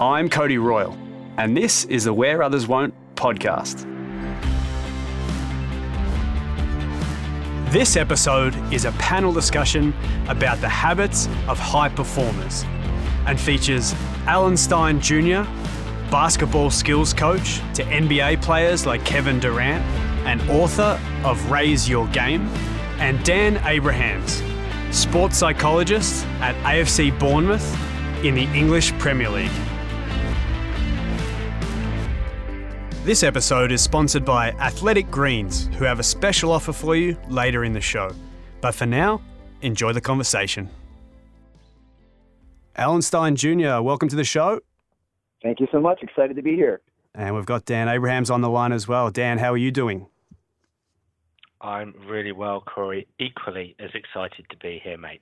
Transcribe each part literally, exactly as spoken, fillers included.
I'm Cody Royal, and this is the Where Others Won't podcast. This episode is a panel discussion about the habits of high performers and features Alan Stein Junior, basketball skills coach to N B A players like Kevin Durant and author of Raise Your Game, and Dan Abrahams, sports psychologist at A F C Bournemouth in the English Premier League. This episode is sponsored by Athletic Greens, who have a special offer for you later in the show. But for now, enjoy the conversation. Alan Stein Junior, welcome to the show. Thank you so much. Excited to be here. And we've got Dan Abrahams on the line as well. Dan, how are you doing? I'm really well, Corey. Equally as excited to be here, mate.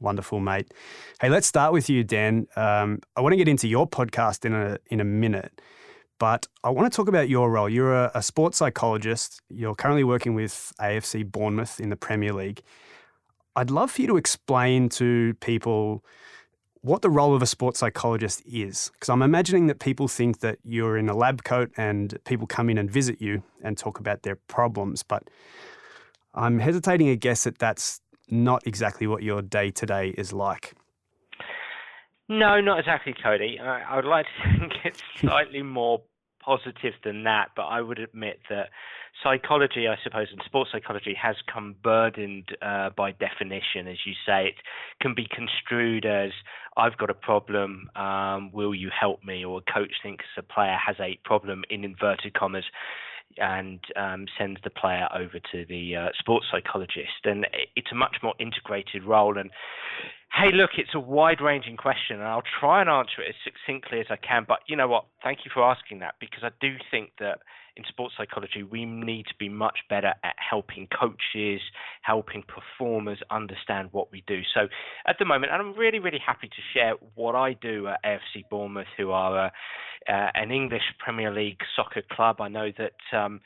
Wonderful, mate. Hey, let's start with you, Dan. Um, I want to get into your podcast in a in a minute, but I want to talk about your role. You're a, a sports psychologist. You're currently working with A F C Bournemouth in the Premier League. I'd love for you to explain to people what the role of a sports psychologist is, because I'm imagining that people think that you're in a lab coat and people come in and visit you and talk about their problems, but I'm hesitating to guess that that's not exactly what your day-to-day is like. No, not exactly, Cody. I, I would like to think it's slightly more positive than that, but I would admit that psychology, I suppose, and sports psychology has come burdened uh, by definition, as you say. It can be construed as, I've got a problem, um, will you help me? Or a coach thinks a player has a problem, in inverted commas, and um, sends the player over to the uh, sports psychologist. And it's a much more integrated role. And hey, look, it's a wide-ranging question, and I'll try and answer it as succinctly as I can. But you know what? Thank you for asking that, because I do think that in sports psychology, we need to be much better at helping coaches, helping performers understand what we do. So at the moment, and I'm really, really happy to share what I do at A F C Bournemouth, who are a, uh, an English Premier League soccer club. I know that um,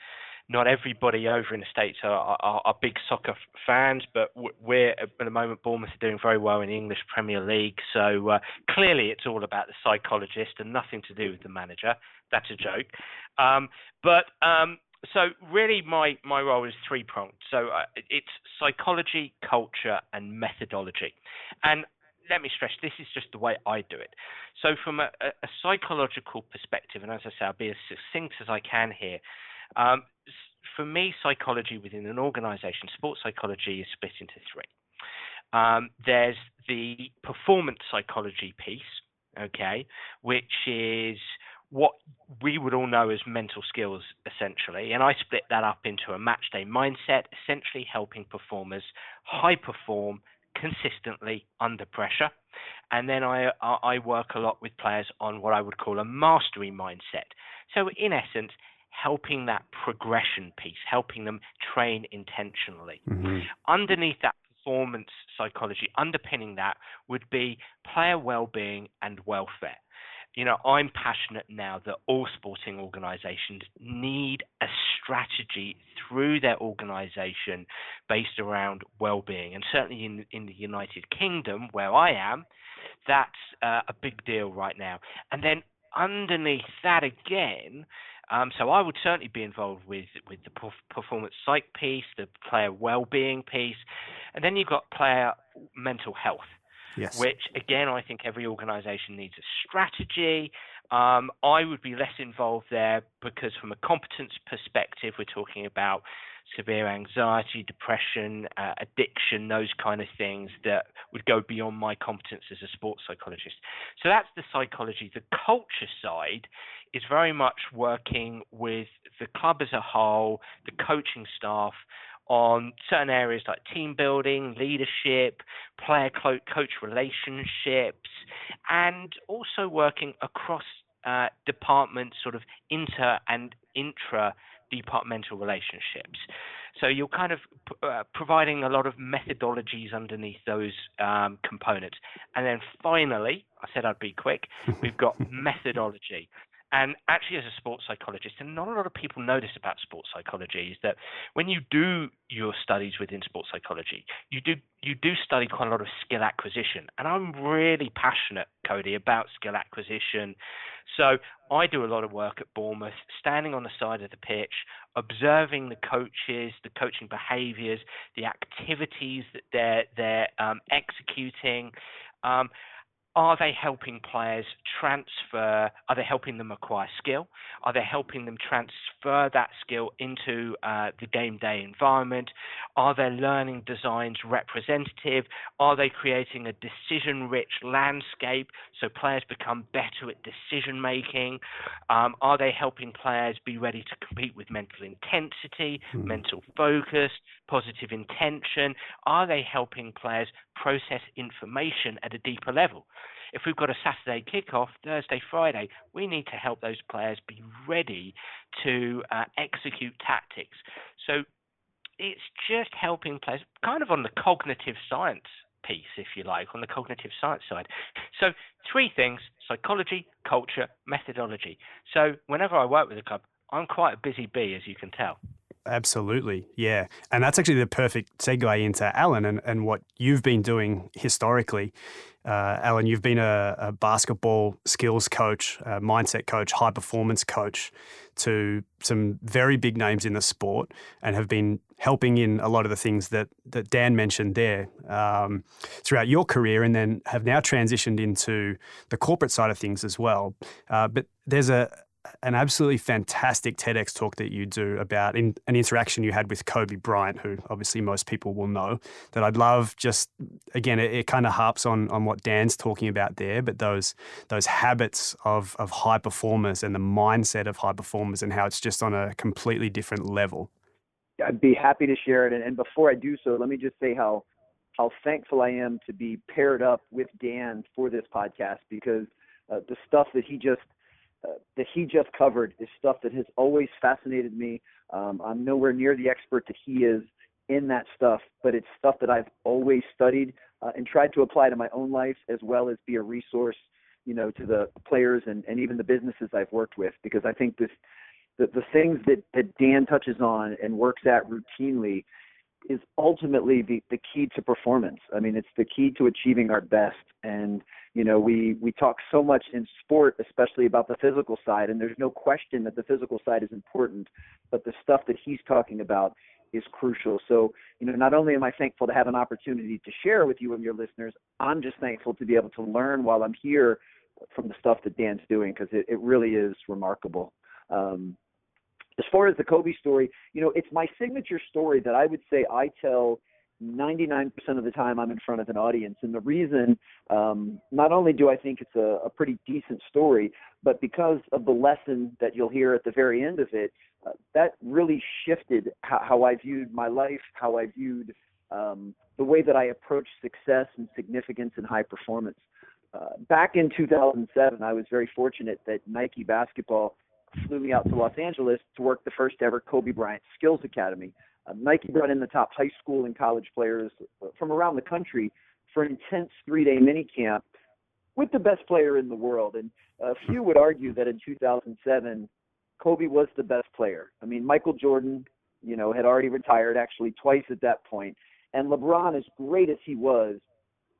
not everybody over in the States are, are, are big soccer fans, but we're, at the moment, Bournemouth are doing very well in the English Premier League. So uh, clearly it's all about the psychologist and nothing to do with the manager. That's a joke. Um, but um, so really my, my role is three-pronged. So uh, it's psychology, culture, and methodology. And let me stress, this is just the way I do it. So from a, a psychological perspective, and as I say, I'll be as succinct as I can here. Um, for me, psychology within an organization, sports psychology is split into three. Um, there's the performance psychology piece, okay, which is what we would all know as mental skills, essentially. And I split that up into a match day mindset, essentially helping performers high perform consistently under pressure. And then I, I work a lot with players on what I would call a mastery mindset. So in essence, helping that progression piece, helping them train intentionally. Mm-hmm. Underneath that performance psychology, underpinning that would be player well-being and welfare. You know, I'm passionate now that all sporting organizations need a strategy through their organization based around well-being. And certainly in, in the United Kingdom, where I am, that's uh, a big deal right now. And then underneath that again, Um, so I would certainly be involved with, with the performance psych piece, the player well-being piece, and then you've got player mental health, yes, which, again, I think every organisation needs a strategy. Um, I would be less involved there because from a competence perspective, we're talking about severe anxiety, depression, uh, addiction, those kind of things that would go beyond my competence as a sports psychologist. So that's the psychology. The culture side is very much working with the club as a whole, the coaching staff, on certain areas like team building, leadership, player-coach relationships, and also working across uh, departments, sort of inter and intra departmental relationships. So you're kind of uh, providing a lot of methodologies underneath those um, components. And then finally, I said I'd be quick, we've got methodology. And actually, as a sports psychologist, and not a lot of people know this about sports psychology, is that when you do your studies within sports psychology, you do you do study quite a lot of skill acquisition. And I'm really passionate, Cody, about skill acquisition. So I do a lot of work at Bournemouth, standing on the side of the pitch, observing the coaches, the coaching behaviours, the activities that they're, they're um, executing. Um, Are they helping players transfer? Are they helping them acquire skill? Are they helping them transfer that skill into uh, the game day environment? Are their learning designs representative? Are they creating a decision-rich landscape so players become better at decision-making? Um, are they helping players be ready to compete with mental intensity, mm. mental focus, positive intention? Are they helping players process information at a deeper level? If we've got a Saturday kickoff, Thursday, Friday, we need to help those players be ready to uh, execute tactics. So it's just helping players kind of on the cognitive science piece, if you like, on the cognitive science side. So three things: psychology, culture, methodology. So whenever I work with a club, I'm quite a busy bee, as you can tell. Absolutely. Yeah. And that's actually the perfect segue into Alan and, and what you've been doing historically. Uh, Alan, you've been a, a basketball skills coach, a mindset coach, high performance coach to some very big names in the sport and have been helping in a lot of the things that, that Dan mentioned there um, throughout your career, and then have now transitioned into the corporate side of things as well. Uh, but there's a an absolutely fantastic TEDx talk that you do about in, an interaction you had with Kobe Bryant, who obviously most people will know, that I'd love just, again, it, it kind of harps on on what Dan's talking about there, but those those habits of of high performers and the mindset of high performers and how it's just on a completely different level. I'd be happy to share it. And, and before I do so, let me just say how how thankful I am to be paired up with Dan for this podcast, because uh, the stuff that he just Uh, that he just covered is stuff that has always fascinated me. Um, I'm nowhere near the expert that he is in that stuff, but it's stuff that I've always studied uh, and tried to apply to my own life, as well as be a resource, you know, to the players and, and even the businesses I've worked with, because I think this, the, the things that, that Dan touches on and works at routinely is ultimately the, the key to performance. I mean, it's the key to achieving our best. And, you know, we, we talk so much in sport, especially about the physical side, and there's no question that the physical side is important, but the stuff that he's talking about is crucial. So, you know, not only am I thankful to have an opportunity to share with you and your listeners, I'm just thankful to be able to learn while I'm here from the stuff that Dan's doing, because it, it really is remarkable. Um, As far as the Kobe story, you know, it's my signature story that I would say I tell ninety-nine percent of the time I'm in front of an audience. And the reason, um, not only do I think it's a, a pretty decent story, but because of the lesson that you'll hear at the very end of it, uh, that really shifted how, how I viewed my life, how I viewed um, the way that I approached success and significance and high performance. Uh, back in two thousand seven, I was very fortunate that Nike Basketball flew me out to Los Angeles to work the first ever Kobe Bryant Skills Academy. Uh, Nike brought in the top high school and college players from around the country for an intense three-day minicamp with the best player in the world. And a uh, few would argue that in two thousand seven, Kobe was the best player. I mean, Michael Jordan, you know, had already retired actually twice at that point. And LeBron, as great as he was,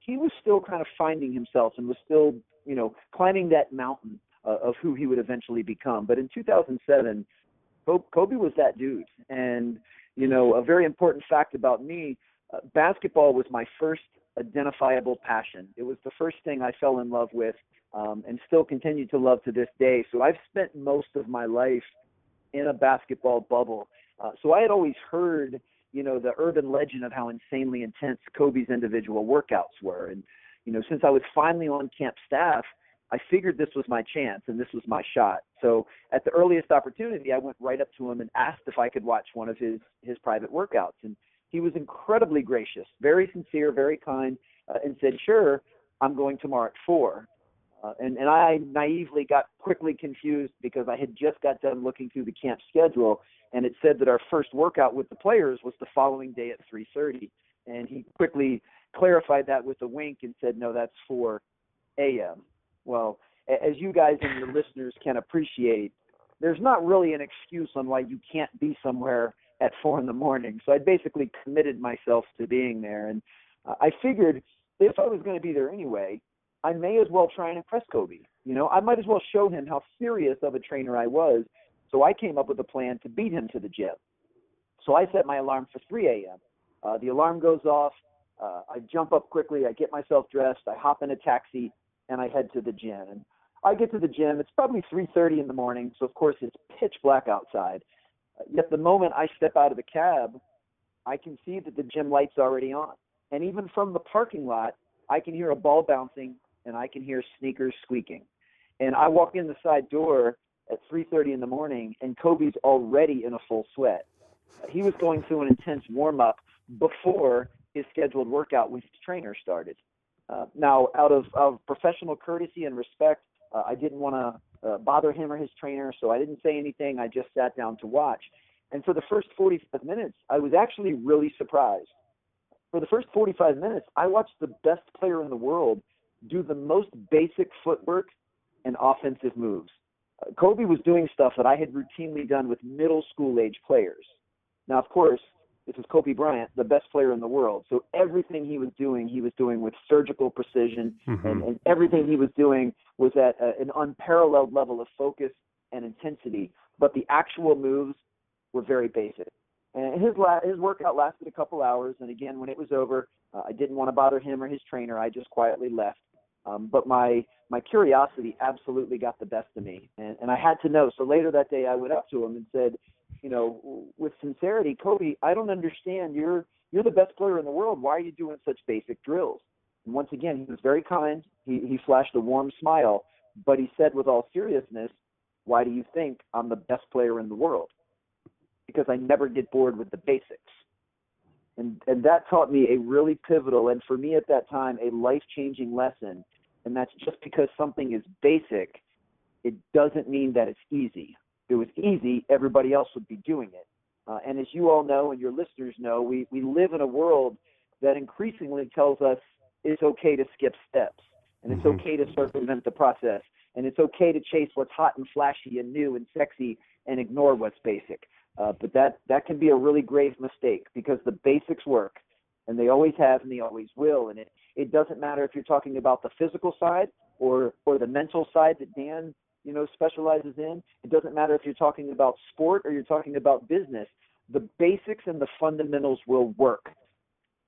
he was still kind of finding himself and was still, you know, climbing that mountain of who he would eventually become. But in two thousand seven, Kobe was that dude. And, you know, a very important fact about me, uh, basketball was my first identifiable passion. It was the first thing I fell in love with um, and still continue to love to this day. So I've spent most of my life in a basketball bubble. Uh, so I had always heard, you know, the urban legend of how insanely intense Kobe's individual workouts were. And, you know, since I was finally on camp staff, I figured this was my chance and this was my shot. So at the earliest opportunity, I went right up to him and asked if I could watch one of his, his private workouts. And he was incredibly gracious, very sincere, very kind, uh, and said, sure, I'm going tomorrow at four. Uh, and, and I naively got quickly confused because I had just got done looking through the camp schedule, and it said that our first workout with the players was the following day at three thirty. And he quickly clarified that with a wink and said, no, that's four a.m. Well, as you guys and your listeners can appreciate, there's not really an excuse on why you can't be somewhere at four in the morning. So I basically committed myself to being there. And uh, I figured if I was going to be there anyway, I may as well try and impress Kobe. You know, I might as well show him how serious of a trainer I was. So I came up with a plan to beat him to the gym. So I set my alarm for three a.m. Uh, the alarm goes off. Uh, I jump up quickly. I get myself dressed. I hop in a taxi, and I head to the gym. And I get to the gym. It's probably three thirty in the morning, so, of course, it's pitch black outside. Uh, yet the moment I step out of the cab, I can see that the gym light's already on. And even from the parking lot, I can hear a ball bouncing, and I can hear sneakers squeaking. And I walk in the side door at three thirty in the morning, and Kobe's already in a full sweat. Uh, he was going through an intense warm-up before his scheduled workout with his trainer started. Uh, now, out of, of professional courtesy and respect, uh, I didn't want to uh, bother him or his trainer, so I didn't say anything. I just sat down to watch. And for the first forty-five minutes, I was actually really surprised. For the first forty-five minutes, I watched the best player in the world do the most basic footwork and offensive moves. Uh, Kobe was doing stuff that I had routinely done with middle school-age players. Now, of course, this is Kobe Bryant, the best player in the world. So everything he was doing, he was doing with surgical precision, mm-hmm. and, and everything he was doing was at a, an unparalleled level of focus and intensity. But the actual moves were very basic. And his la- his workout lasted a couple hours, and again, when it was over, uh, I didn't want to bother him or his trainer. I just quietly left. Um, but my, my curiosity absolutely got the best of me, and, and I had to know. So later that day, I went up to him and said, you know, with sincerity, Kobe, I don't understand. You're you're the best player in the world. Why are you doing such basic drills? And once again, he was very kind. He he flashed a warm smile, but he said with all seriousness, why do you think I'm the best player in the world? Because I never get bored with the basics. And and that taught me a really pivotal and for me at that time a life-changing lesson. And that's just because something is basic, it doesn't mean that it's easy. If it was easy, everybody else would be doing it. Uh, and as you all know and your listeners know, we, we live in a world that increasingly tells us it's okay to skip steps, and it's mm-hmm. okay to circumvent the process, and it's okay to chase what's hot and flashy and new and sexy and ignore what's basic. Uh, but that, that can be a really grave mistake because the basics work, and they always have and they always will. And it, it doesn't matter if you're talking about the physical side or, or the mental side that Dan you know, specializes in. It doesn't matter if you're talking about sport or you're talking about business. The basics and the fundamentals will work,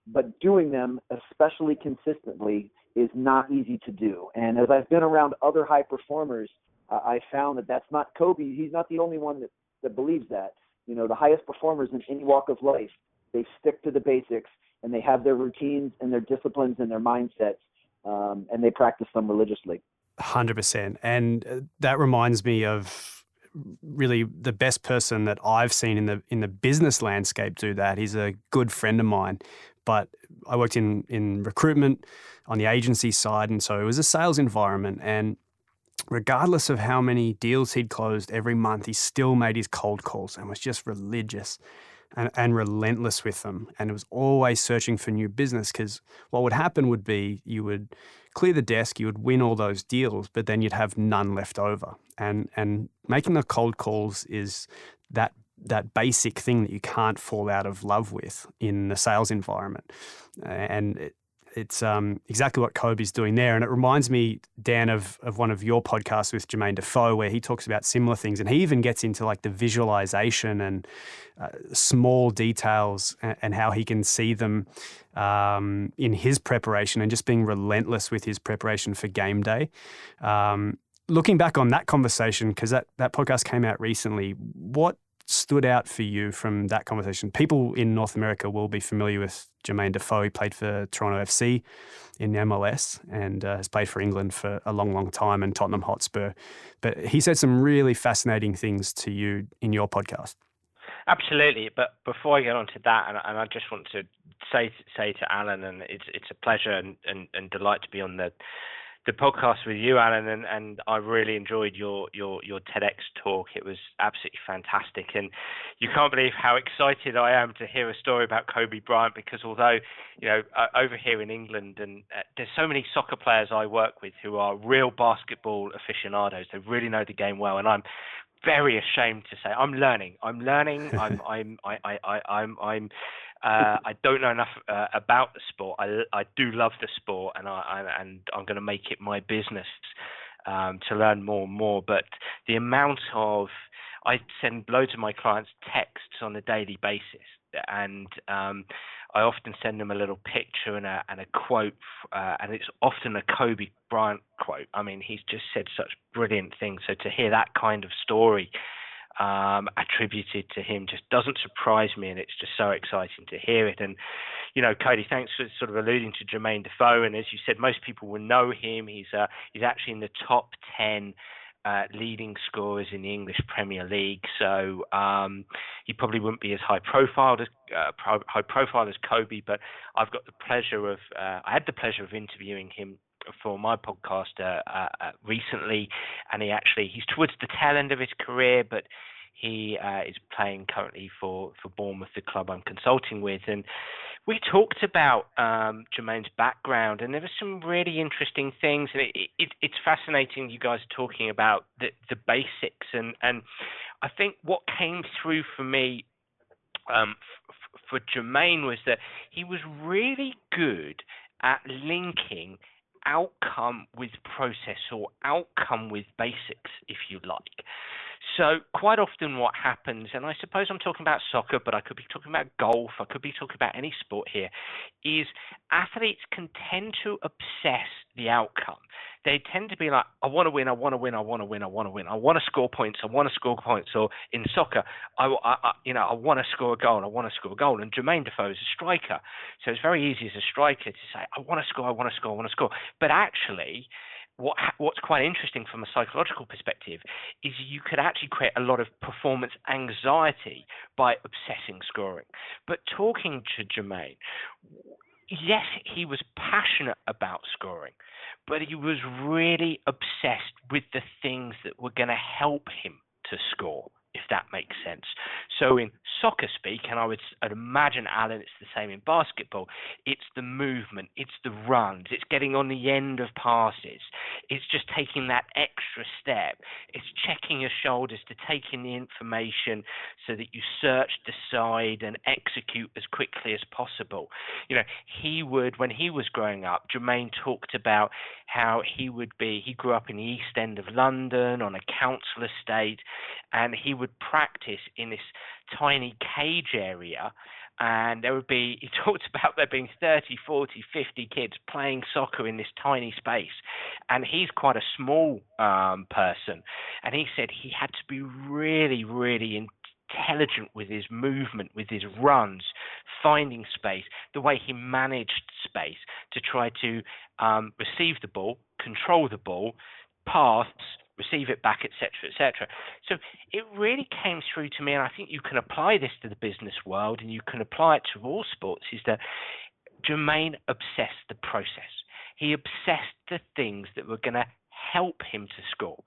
but doing them, especially consistently, is not easy to do. And as I've been around other high performers, uh, I found that that's not Kobe. He's not the only one that, that believes that. You know, the highest performers in any walk of life, they stick to the basics and they have their routines and their disciplines and their mindsets, um, and they practice them religiously. one hundred percent. And that reminds me of really the best person that I've seen in the in the business landscape do that. He's a good friend of mine, but I worked in, in recruitment on the agency side, and so it was a sales environment. And regardless of how many deals he'd closed every month, he still made his cold calls and was just religious and, and relentless with them. And it was always searching for new business, because what would happen would be you would clear the desk, you would win all those deals, but then you'd have none left over. And and making the cold calls is that that basic thing that you can't fall out of love with in the sales environment. And it, it's um, exactly what Kobe's doing there. And it reminds me, Dan, of, of one of your podcasts with Jermaine Defoe, where he talks about similar things. And he even gets into like the visualization and uh, small details and, and how he can see them um, in his preparation and just being relentless with his preparation for game day. Um, looking back on that conversation, because that, that podcast came out recently, what stood out for you from that conversation? People in North America will be familiar with Jermaine Defoe. He played for Toronto F C in the M L S and uh, has played for England for a long, long time, and Tottenham Hotspur. But he said some really fascinating things to you in your podcast. Absolutely. But before I get on to that, and, and I just want to say say to Alan, and it's it's a pleasure and, and, and delight to be on the the podcast with you, Alan, and, and I really enjoyed your, your, your TEDx talk. It was absolutely fantastic. And you can't believe how excited I am to hear a story about Kobe Bryant, because although, you know, over here in England, and uh, there's so many soccer players I work with who are real basketball aficionados. They really know the game well. And I'm very ashamed to say I'm learning. I'm learning. I'm, I'm, I, I, I, I'm, I'm, Uh, I don't know enough uh, about the sport. I, I do love the sport, and I, I and I'm going to make it my business um, to learn more and more. But the amount of I send loads of my clients texts on a daily basis, and um, I often send them a little picture and a and a quote, uh, and it's often a Kobe Bryant quote. I mean, he's just said such brilliant things. So to hear that kind of story Um, attributed to him just doesn't surprise me, and it's just so exciting to hear it. And you know, Cody, thanks for sort of alluding to Jermaine Defoe, and as you said, most people will know him. He's uh, he's actually in the top ten uh, leading scorers in the English Premier League, so um, he probably wouldn't be as high profile as uh, pro- high profile as Kobe, but I've got the pleasure of uh, I had the pleasure of interviewing him for my podcast uh, uh, recently, and he actually he's towards the tail end of his career, but he uh, is playing currently for for Bournemouth, the club I'm consulting with, and we talked about um, Jermaine's background, and there were some really interesting things, and it, it, it's fascinating you guys talking about the, the basics, and and I think what came through for me um, f- for Jermaine was that he was really good at linking outcome with process, or outcome with basics, if you like. So quite often what happens, and I suppose I'm talking about soccer, but I could be talking about golf, I could be talking about any sport here, is athletes can tend to obsess the outcome. They tend to be like, I want to win, I want to win, I want to win, I want to win. I want to score points, I want to score points. Or in soccer, I, I, I you know, I want to score a goal, I want to score a goal. And Jermaine Defoe is a striker. So it's very easy as a striker to say, I want to score, I want to score, I want to score. But actually, What, what's quite interesting from a psychological perspective is you could actually create a lot of performance anxiety by obsessing scoring. But talking to Jermaine, yes, he was passionate about scoring, but he was really obsessed with the things that were going to help him to score, if that makes sense. So in soccer speak, and I would I'd imagine, Alan, it's the same in basketball, it's the movement, it's the runs, it's getting on the end of passes, it's just taking that extra step, it's checking your shoulders to take in the information so that you search, decide, and execute as quickly as possible. You know, he would, when he was growing up, Jermaine talked about how he would be, he grew up in the East End of London on a council estate, and he would practice in this tiny cage area, and there would be, he talked about there being thirty, forty, fifty kids playing soccer in this tiny space, and he's quite a small um, person, and he said he had to be really, really in- intelligent with his movement, with his runs, finding space, the way he managed space to try to um, receive the ball, control the ball, pass, receive it back, et cetera, et cetera. So it really came through to me, and I think you can apply this to the business world, and you can apply it to all sports, is that Jermaine obsessed the process. He obsessed the things that were going to help him to score.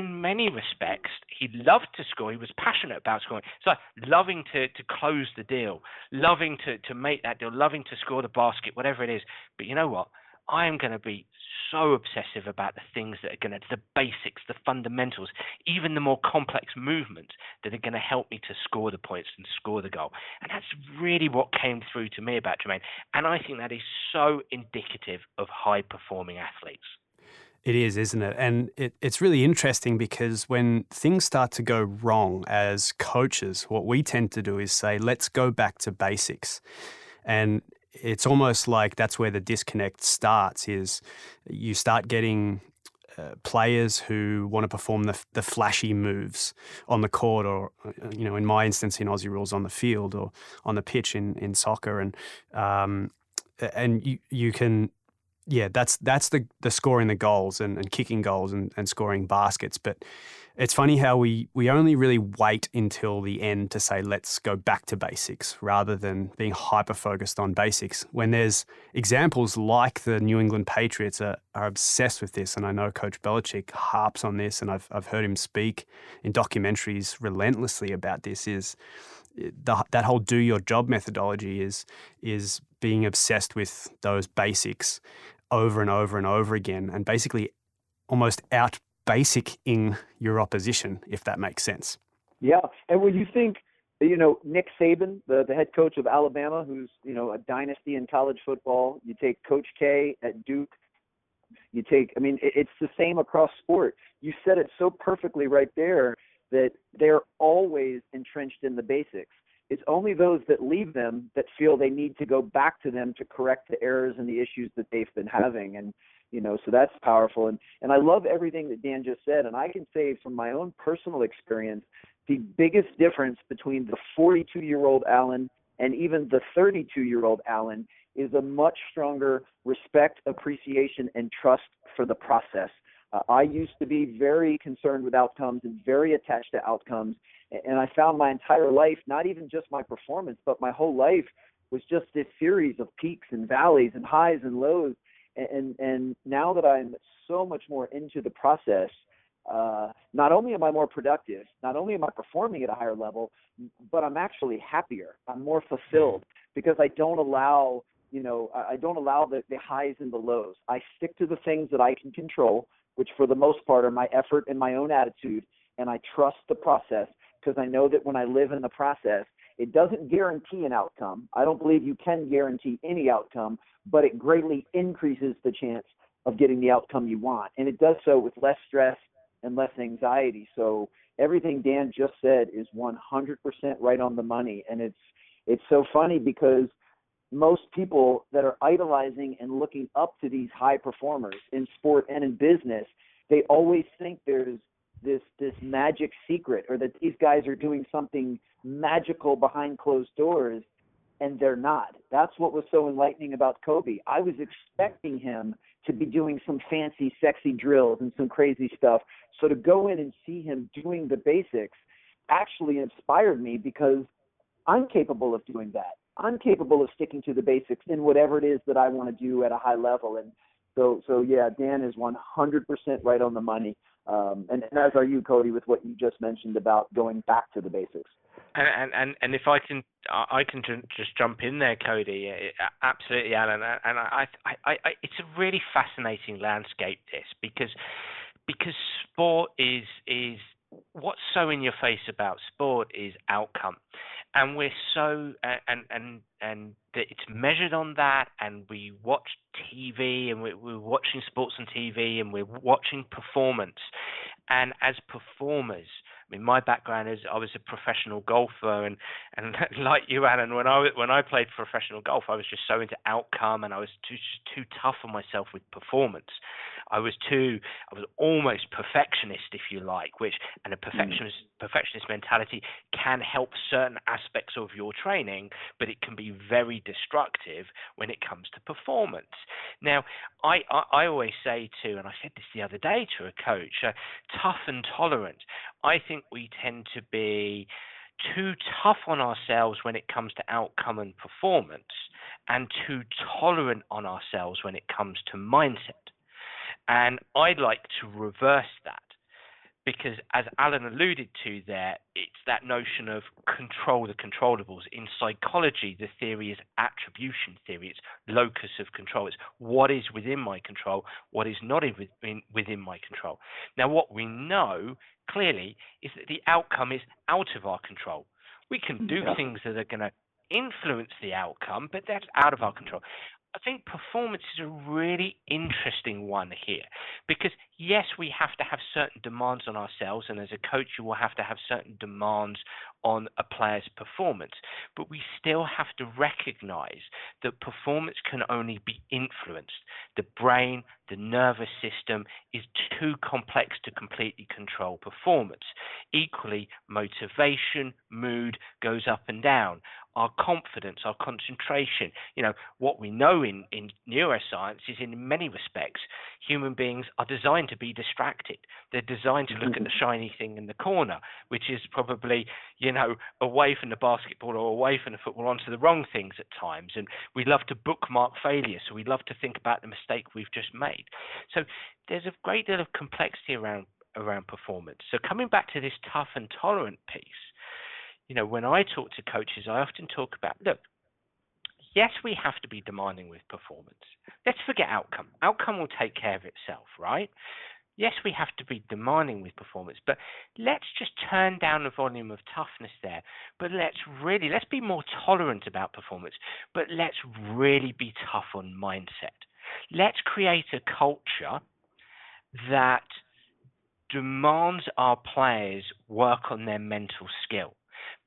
In many respects, he loved to score. He was passionate about scoring. It's like loving to, to close the deal, loving to, to make that deal, loving to score the basket, whatever it is. But you know what? I am going to be so obsessive about the things that are going to, the basics, the fundamentals, even the more complex movements that are going to help me to score the points and score the goal. And that's really what came through to me about Jermaine. And I think that is so indicative of high-performing athletes. It is, isn't it? And it, it's really interesting because when things start to go wrong as coaches, what we tend to do is say, let's go back to basics. And it's almost like that's where the disconnect starts, is you start getting uh, players who want to perform the, the flashy moves on the court, or, you know, in my instance, in Aussie rules, on the field or on the pitch in, in soccer. And, um, and you, you can... yeah, that's that's the the scoring the goals and, and kicking goals and, and scoring baskets. But it's funny how we, we only really wait until the end to say, let's go back to basics rather than being hyper-focused on basics. When there's examples like the New England Patriots are, are obsessed with this, and I know Coach Belichick harps on this, and I've I've heard him speak in documentaries relentlessly about this, is the, that whole do your job methodology is is being obsessed with those basics over and over and over again, and basically almost out basic in your opposition, if that makes sense. Yeah. And when you think, you know, Nick Saban, the, the head coach of Alabama, who's, you know, a dynasty in college football, you take Coach K at Duke, you take, I mean, it, it's the same across sport. You said it so perfectly right there that they're always entrenched in the basics. It's only those that leave them that feel they need to go back to them to correct the errors and the issues that they've been having. And, you know, so that's powerful. And, and I love everything that Dan just said. And I can say from my own personal experience, the biggest difference between the forty-two-year-old Alan and even the thirty-two-year-old Alan is a much stronger respect, appreciation, and trust for the process. Uh, I used to be very concerned with outcomes and very attached to outcomes. And I found my entire life, not even just my performance, but my whole life was just this series of peaks and valleys and highs and lows. And and now that I'm so much more into the process, uh, not only am I more productive, not only am I performing at a higher level, but I'm actually happier. I'm more fulfilled because I don't allow, you know, I don't allow the, the highs and the lows. I stick to the things that I can control, which for the most part are my effort and my own attitude, and I trust the process because I know that when I live in the process, it doesn't guarantee an outcome. I don't believe you can guarantee any outcome, but it greatly increases the chance of getting the outcome you want. And it does so with less stress and less anxiety. So everything Dan just said is one hundred percent right on the money. And it's it's so funny because most people that are idolizing and looking up to these high performers in sport and in business, they always think there's this this magic secret or that these guys are doing something magical behind closed doors, and they're not. That's what was so enlightening about Kobe. I was expecting him to be doing some fancy, sexy drills and some crazy stuff. So to go in and see him doing the basics actually inspired me because I'm capable of doing that. I'm capable of sticking to the basics in whatever it is that I want to do at a high level. And so, so yeah, Dan is one hundred percent right on the money. Um, and, and as are you, Cody, with what you just mentioned about going back to the basics. And and, and if I can, I can just jump in there, Cody. Absolutely, Alan. And I, I, I, it's a really fascinating landscape, this, because because sport is is what's so in your face about sport is outcome, and we're so and and and it's measured on that, and we watch T V and we, we're watching sports on T V and we're watching performance. And as performers, I mean, my background is I was a professional golfer, and, and like you, Alan, when I when I played professional golf, I was just so into outcome, and I was too too tough on myself with performance. I was too I was almost perfectionist, if you like, which and a perfectionist mm. perfectionist mentality can help certain aspects of your training, but it can be very destructive when it comes to performance. Now, I I, I always say to, and I said this the other day to a coach, uh, tough and tolerant. I think we tend to be too tough on ourselves when it comes to outcome and performance, and too tolerant on ourselves when it comes to mindset. And I'd like to reverse that, because as Alan alluded to there, it's that notion of control the controllables. In psychology, the theory is attribution theory. It's locus of control. It's what is within my control, what is not within, within my control. Now, what we know clearly is that the outcome is out of our control. We can do yeah. things that are going to influence the outcome, but that's out of our control. I think performance is a really interesting one here, because yes, we have to have certain demands on ourselves, and as a coach, you will have to have certain demands on a player's performance, but we still have to recognize that performance can only be influenced. The brain, the nervous system is too complex to completely control performance. Equally, motivation, mood goes up and down. our confidence, our concentration. You know, what we know in, in neuroscience is, in many respects, human beings are designed to be distracted. They're designed to look at the shiny thing in the corner, which is probably, you know, away from the basketball or away from the football onto the wrong things at times. And we love to bookmark failure, so we love to think about the mistake we've just made. So there's a great deal of complexity around around performance. So coming back to this tough and tolerant piece, you know, when I talk to coaches, I often talk about, look, yes, we have to be demanding with performance. Let's forget outcome. Outcome will take care of itself, right? Yes, we have to be demanding with performance, but let's just turn down the volume of toughness there. But let's really, let's be more tolerant about performance, but let's really be tough on mindset. Let's create a culture that demands our players work on their mental skill,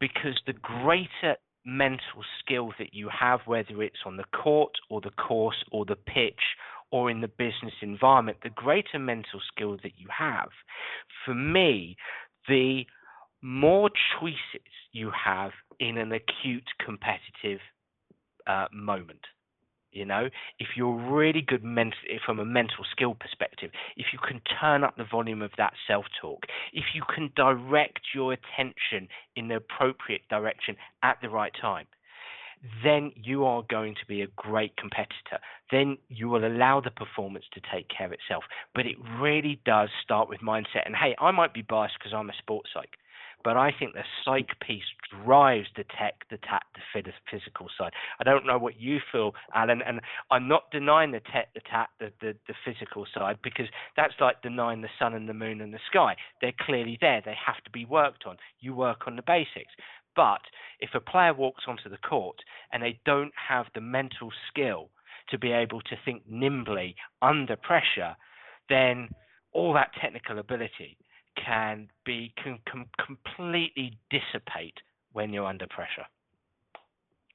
because the greater mental skill that you have, whether it's on the court or the course or the pitch or in the business environment, the greater mental skill that you have, for me, the more choices you have in an acute competitive uh, moment. You know, if you're really good ment- from a mental skill perspective, if you can turn up the volume of that self-talk, if you can direct your attention in the appropriate direction at the right time, then you are going to be a great competitor. Then you will allow the performance to take care of itself. But it really does start with mindset. And hey, I might be biased because I'm a sports psych, but I think the psych piece drives the tech, the tact, the physical side. I don't know what you feel, Alan, and I'm not denying the tech, the tact, the, the, the physical side, because that's like denying the sun and the moon and the sky. They're clearly there. They have to be worked on. You work on the basics. But if a player walks onto the court and they don't have the mental skill to be able to think nimbly under pressure, then all that technical ability can be can, can completely dissipate when you're under pressure.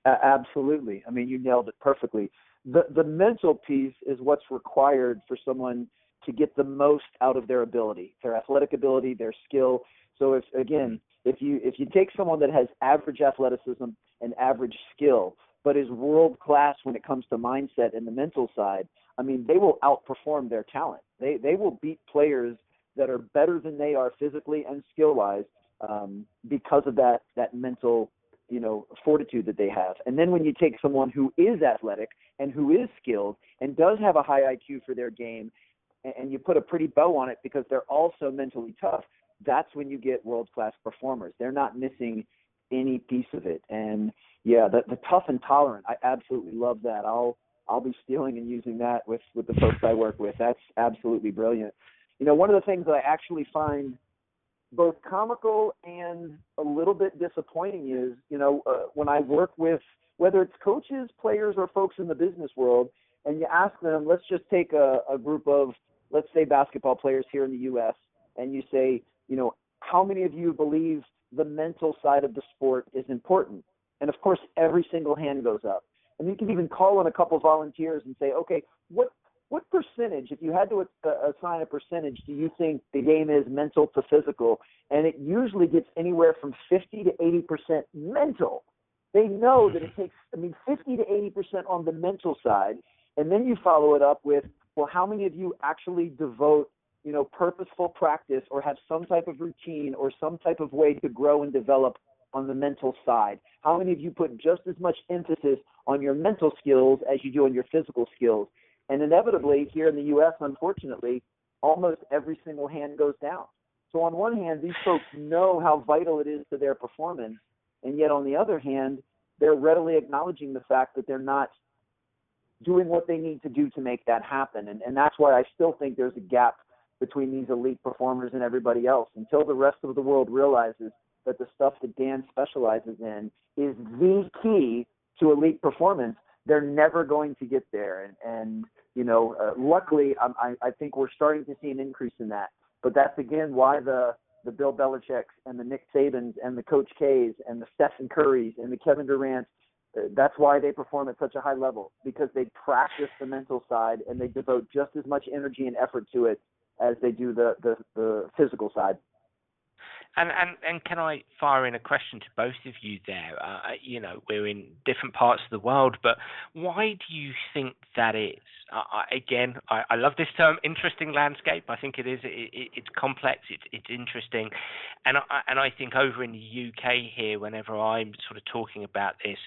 Uh, absolutely. I mean, you nailed it perfectly. The the mental piece is what's required for someone to get the most out of their ability, their athletic ability, their skill. So if again, if you if you take someone that has average athleticism and average skill, but is world class when it comes to mindset and the mental side, I mean, they will outperform their talent. They they will beat players that are better than they are physically and skill-wise, um, because of that that mental, you know, fortitude that they have. And then when you take someone who is athletic and who is skilled and does have a high I Q for their game, and, and you put a pretty bow on it because they're also mentally tough, that's when you get world-class performers. They're not missing any piece of it. And, yeah, the, the tough and tolerant, I absolutely love that. I'll I'll be stealing and using that with, with the folks I work with. That's absolutely brilliant. You know, one of the things that I actually find both comical and a little bit disappointing is, you know, uh, when I work with, whether it's coaches, players, or folks in the business world, and you ask them, let's just take a, a group of, let's say, basketball players here in the U S, and you say, you know, how many of you believe the mental side of the sport is important? And, of course, every single hand goes up. And you can even call on a couple of volunteers and say, okay, what What percentage, if you had to assign a percentage, do you think the game is mental to physical? And it usually gets anywhere from fifty to eighty percent mental. They know that it takes, I mean, fifty to eighty percent on the mental side. And then you follow it up with, well, how many of you actually devote, you know, purposeful practice or have some type of routine or some type of way to grow and develop on the mental side? How many of you put just as much emphasis on your mental skills as you do on your physical skills? And inevitably, here in the U S, unfortunately, almost every single hand goes down. So on one hand, these folks know how vital it is to their performance, and yet on the other hand, they're readily acknowledging the fact that they're not doing what they need to do to make that happen. And, and that's why I still think there's a gap between these elite performers and everybody else. Until the rest of the world realizes that the stuff that Dan specializes in is the key to elite performance, they're never going to get there. And, and you know, uh, luckily, um, I, I think we're starting to see an increase in that. But that's, again, why the, the Bill Belichick's and the Nick Sabans and the Coach K's and the Stephen Curry's and the Kevin Durant's, uh, that's why they perform at such a high level, because they practice the mental side and they devote just as much energy and effort to it as they do the, the, the physical side. And, and and can I fire in a question to both of you there? Uh, you know, we're in different parts of the world, but why do you think that is? Uh, I, again, I, I love this term, interesting landscape. I think it is. It, it, it's complex. It's it's interesting, and I, and I think over in the U K here, whenever I'm sort of talking about this,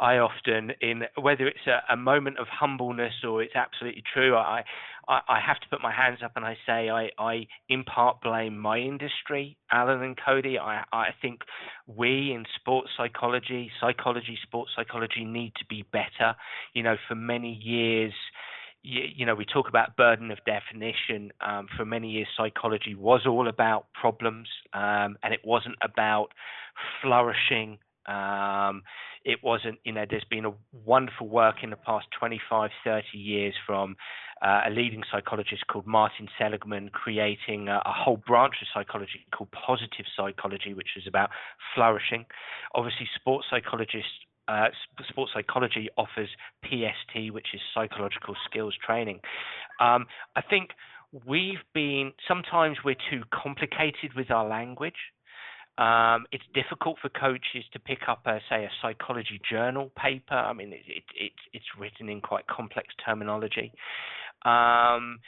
I often, in whether it's a, a moment of humbleness or it's absolutely true, I, I I have to put my hands up and I say I I in part blame my industry, Alan and Cody. I, I think we in sports psychology, psychology, sports psychology need to be better. You know, for many years, you, you know, we talk about burden of definition. Um, for many years, psychology was all about problems, um, and it wasn't about flourishing. Um, it wasn't, you know, there's been a wonderful work in the past twenty-five, thirty years from uh, a leading psychologist called Martin Seligman, creating a, a whole branch of psychology called positive psychology, which is about flourishing. Obviously, sports psychologists, uh, sports psychology offers P S T, which is psychological skills training. Um, I think we've been, sometimes we're too complicated with our language. Um, it's difficult for coaches to pick up, a, say, a psychology journal paper. I mean, it, it, it, it's written in quite complex terminology. Um,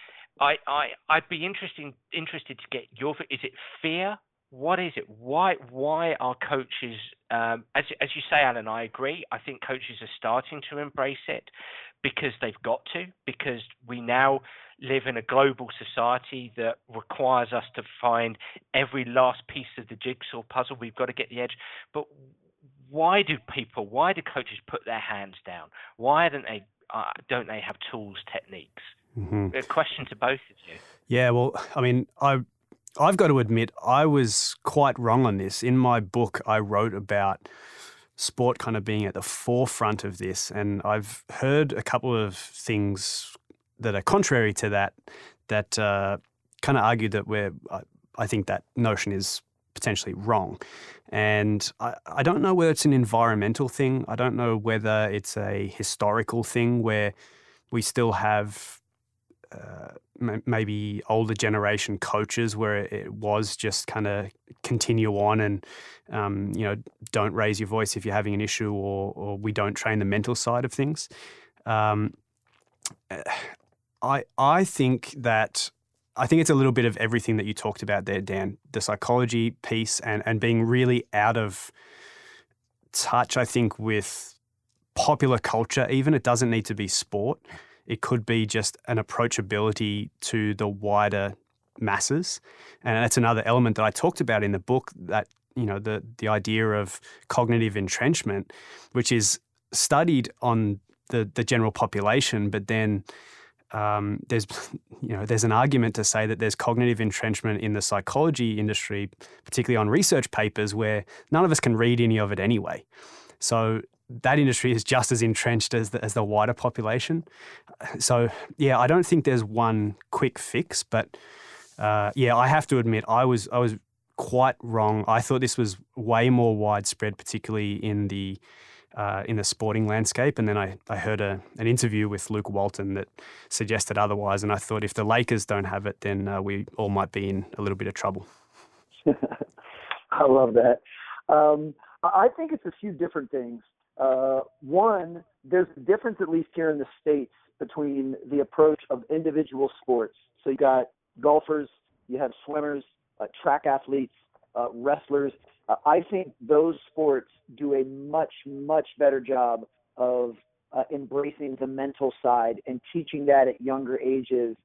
I, I, I'd be interesting, interested to get your – is it fear? What is it? Why why are coaches um, – as, as you say, Alan, I agree. I think coaches are starting to embrace it because they've got to, because we now – live in a global society that requires us to find every last piece of the jigsaw puzzle. We've got to get the edge. But why do people, why do coaches put their hands down? Why don't they, uh, don't they have tools, techniques? Mm-hmm. A question to both of you. Yeah, well, I mean, I, I've got to admit, I was quite wrong on this. In my book, I wrote about sport kind of being at the forefront of this. And I've heard a couple of things that are contrary to that, that uh, kind of argue that we're, I, I think that notion is potentially wrong. And I, I don't know whether it's an environmental thing. I don't know whether it's a historical thing where we still have uh, m- maybe older generation coaches where it, it was just kind of continue on and, um, you know, don't raise your voice if you're having an issue, or, or we don't train the mental side of things. Um, I I think that I think it's a little bit of everything that you talked about there, Dan. The psychology piece and, and being really out of touch, I think, with popular culture. Even it doesn't need to be sport. It could be just an approachability to the wider masses, and that's another element that I talked about in the book. That, you know, the the idea of cognitive entrenchment, which is studied on the the general population, but then um, there's you know there's an argument to say that there's cognitive entrenchment in the psychology industry, particularly on research papers, where none of us can read any of it anyway. So that industry is just as entrenched as the, as the wider population. So yeah, I don't think there's one quick fix, but uh, yeah, I have to admit I was I was quite wrong. I thought this was way more widespread, particularly in the Uh, in the sporting landscape. And then I, I heard a, an interview with Luke Walton that suggested otherwise. And I thought if the Lakers don't have it, then uh, we all might be in a little bit of trouble. I love that. Um, I think it's a few different things. Uh, one, there's a difference, at least here in the States, between the approach of individual sports. So you got golfers, you have swimmers, uh, track athletes, uh, wrestlers. Uh, I think those sports do a much, much better job of uh, embracing the mental side and teaching that at younger ages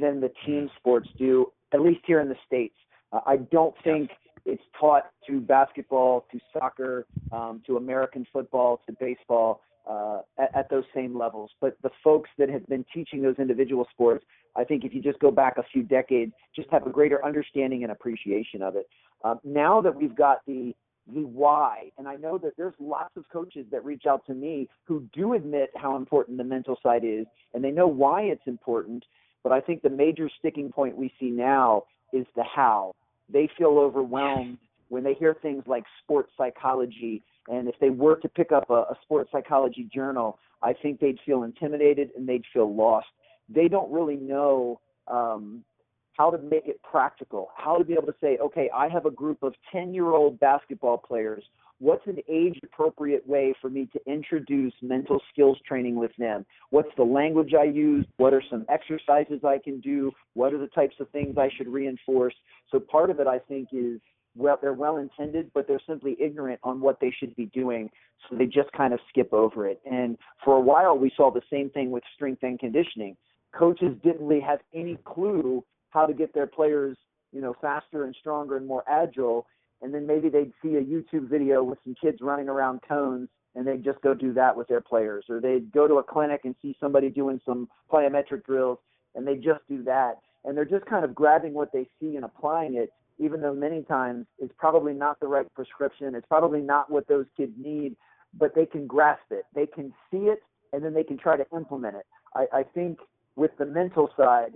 than the team sports do, at least here in the States. Uh, I don't think it's taught to basketball, to soccer, um, to American football, to baseball uh, at, at those same levels. But the folks that have been teaching those individual sports, I think if you just go back a few decades, just have a greater understanding and appreciation of it. Uh, now that we've got the the why, and I know that there's lots of coaches that reach out to me who do admit how important the mental side is, and they know why it's important, but I think the major sticking point we see now is the how. They feel overwhelmed when they hear things like sports psychology, and if they were to pick up a, a sports psychology journal, I think they'd feel intimidated and they'd feel lost. They don't really know um, how to make it practical, how to be able to say, okay, I have a group of ten-year-old basketball players. What's an age-appropriate way for me to introduce mental skills training with them? What's the language I use? What are some exercises I can do? What are the types of things I should reinforce? So part of it, I think, is well, they're well-intended, but they're simply ignorant on what they should be doing, so they just kind of skip over it. And for a while, we saw the same thing with strength and conditioning. Coaches didn't really have any clue how to get their players, you know, faster and stronger and more agile. And then maybe they'd see a YouTube video with some kids running around cones, and they'd just go do that with their players. Or they'd go to a clinic and see somebody doing some plyometric drills, and they just do that. And they're just kind of grabbing what they see and applying it, even though many times it's probably not the right prescription. It's probably not what those kids need, but they can grasp it. They can see it, and then they can try to implement it. I, I think with the mental side,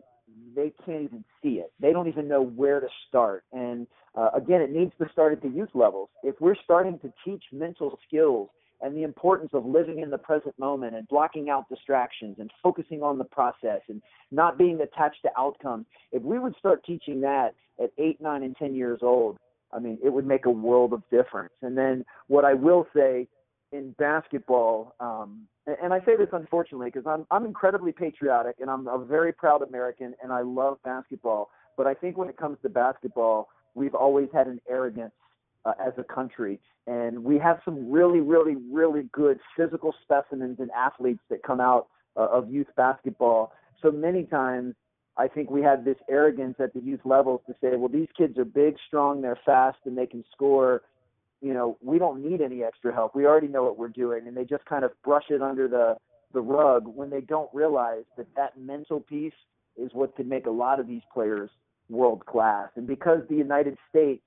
they can't even see it. They don't even know where to start. And uh, again, it needs to start at the youth levels. If we're starting to teach mental skills and the importance of living in the present moment and blocking out distractions and focusing on the process and not being attached to outcomes, if we would start teaching that at eight, nine, and ten years old, I mean, it would make a world of difference. And then what I will say in basketball, um, and I say this unfortunately because I'm, I'm incredibly patriotic and I'm a very proud American and I love basketball. But I think when it comes to basketball, we've always had an arrogance uh, as a country. And we have some really, really, really good physical specimens and athletes that come out uh, of youth basketball. So many times I think we have this arrogance at the youth levels to say, well, these kids are big, strong, they're fast, and they can score. You know, we don't need any extra help. We already know what we're doing. And they just kind of brush it under the, the rug when they don't realize that that mental piece is what could make a lot of these players world class. And because the United States,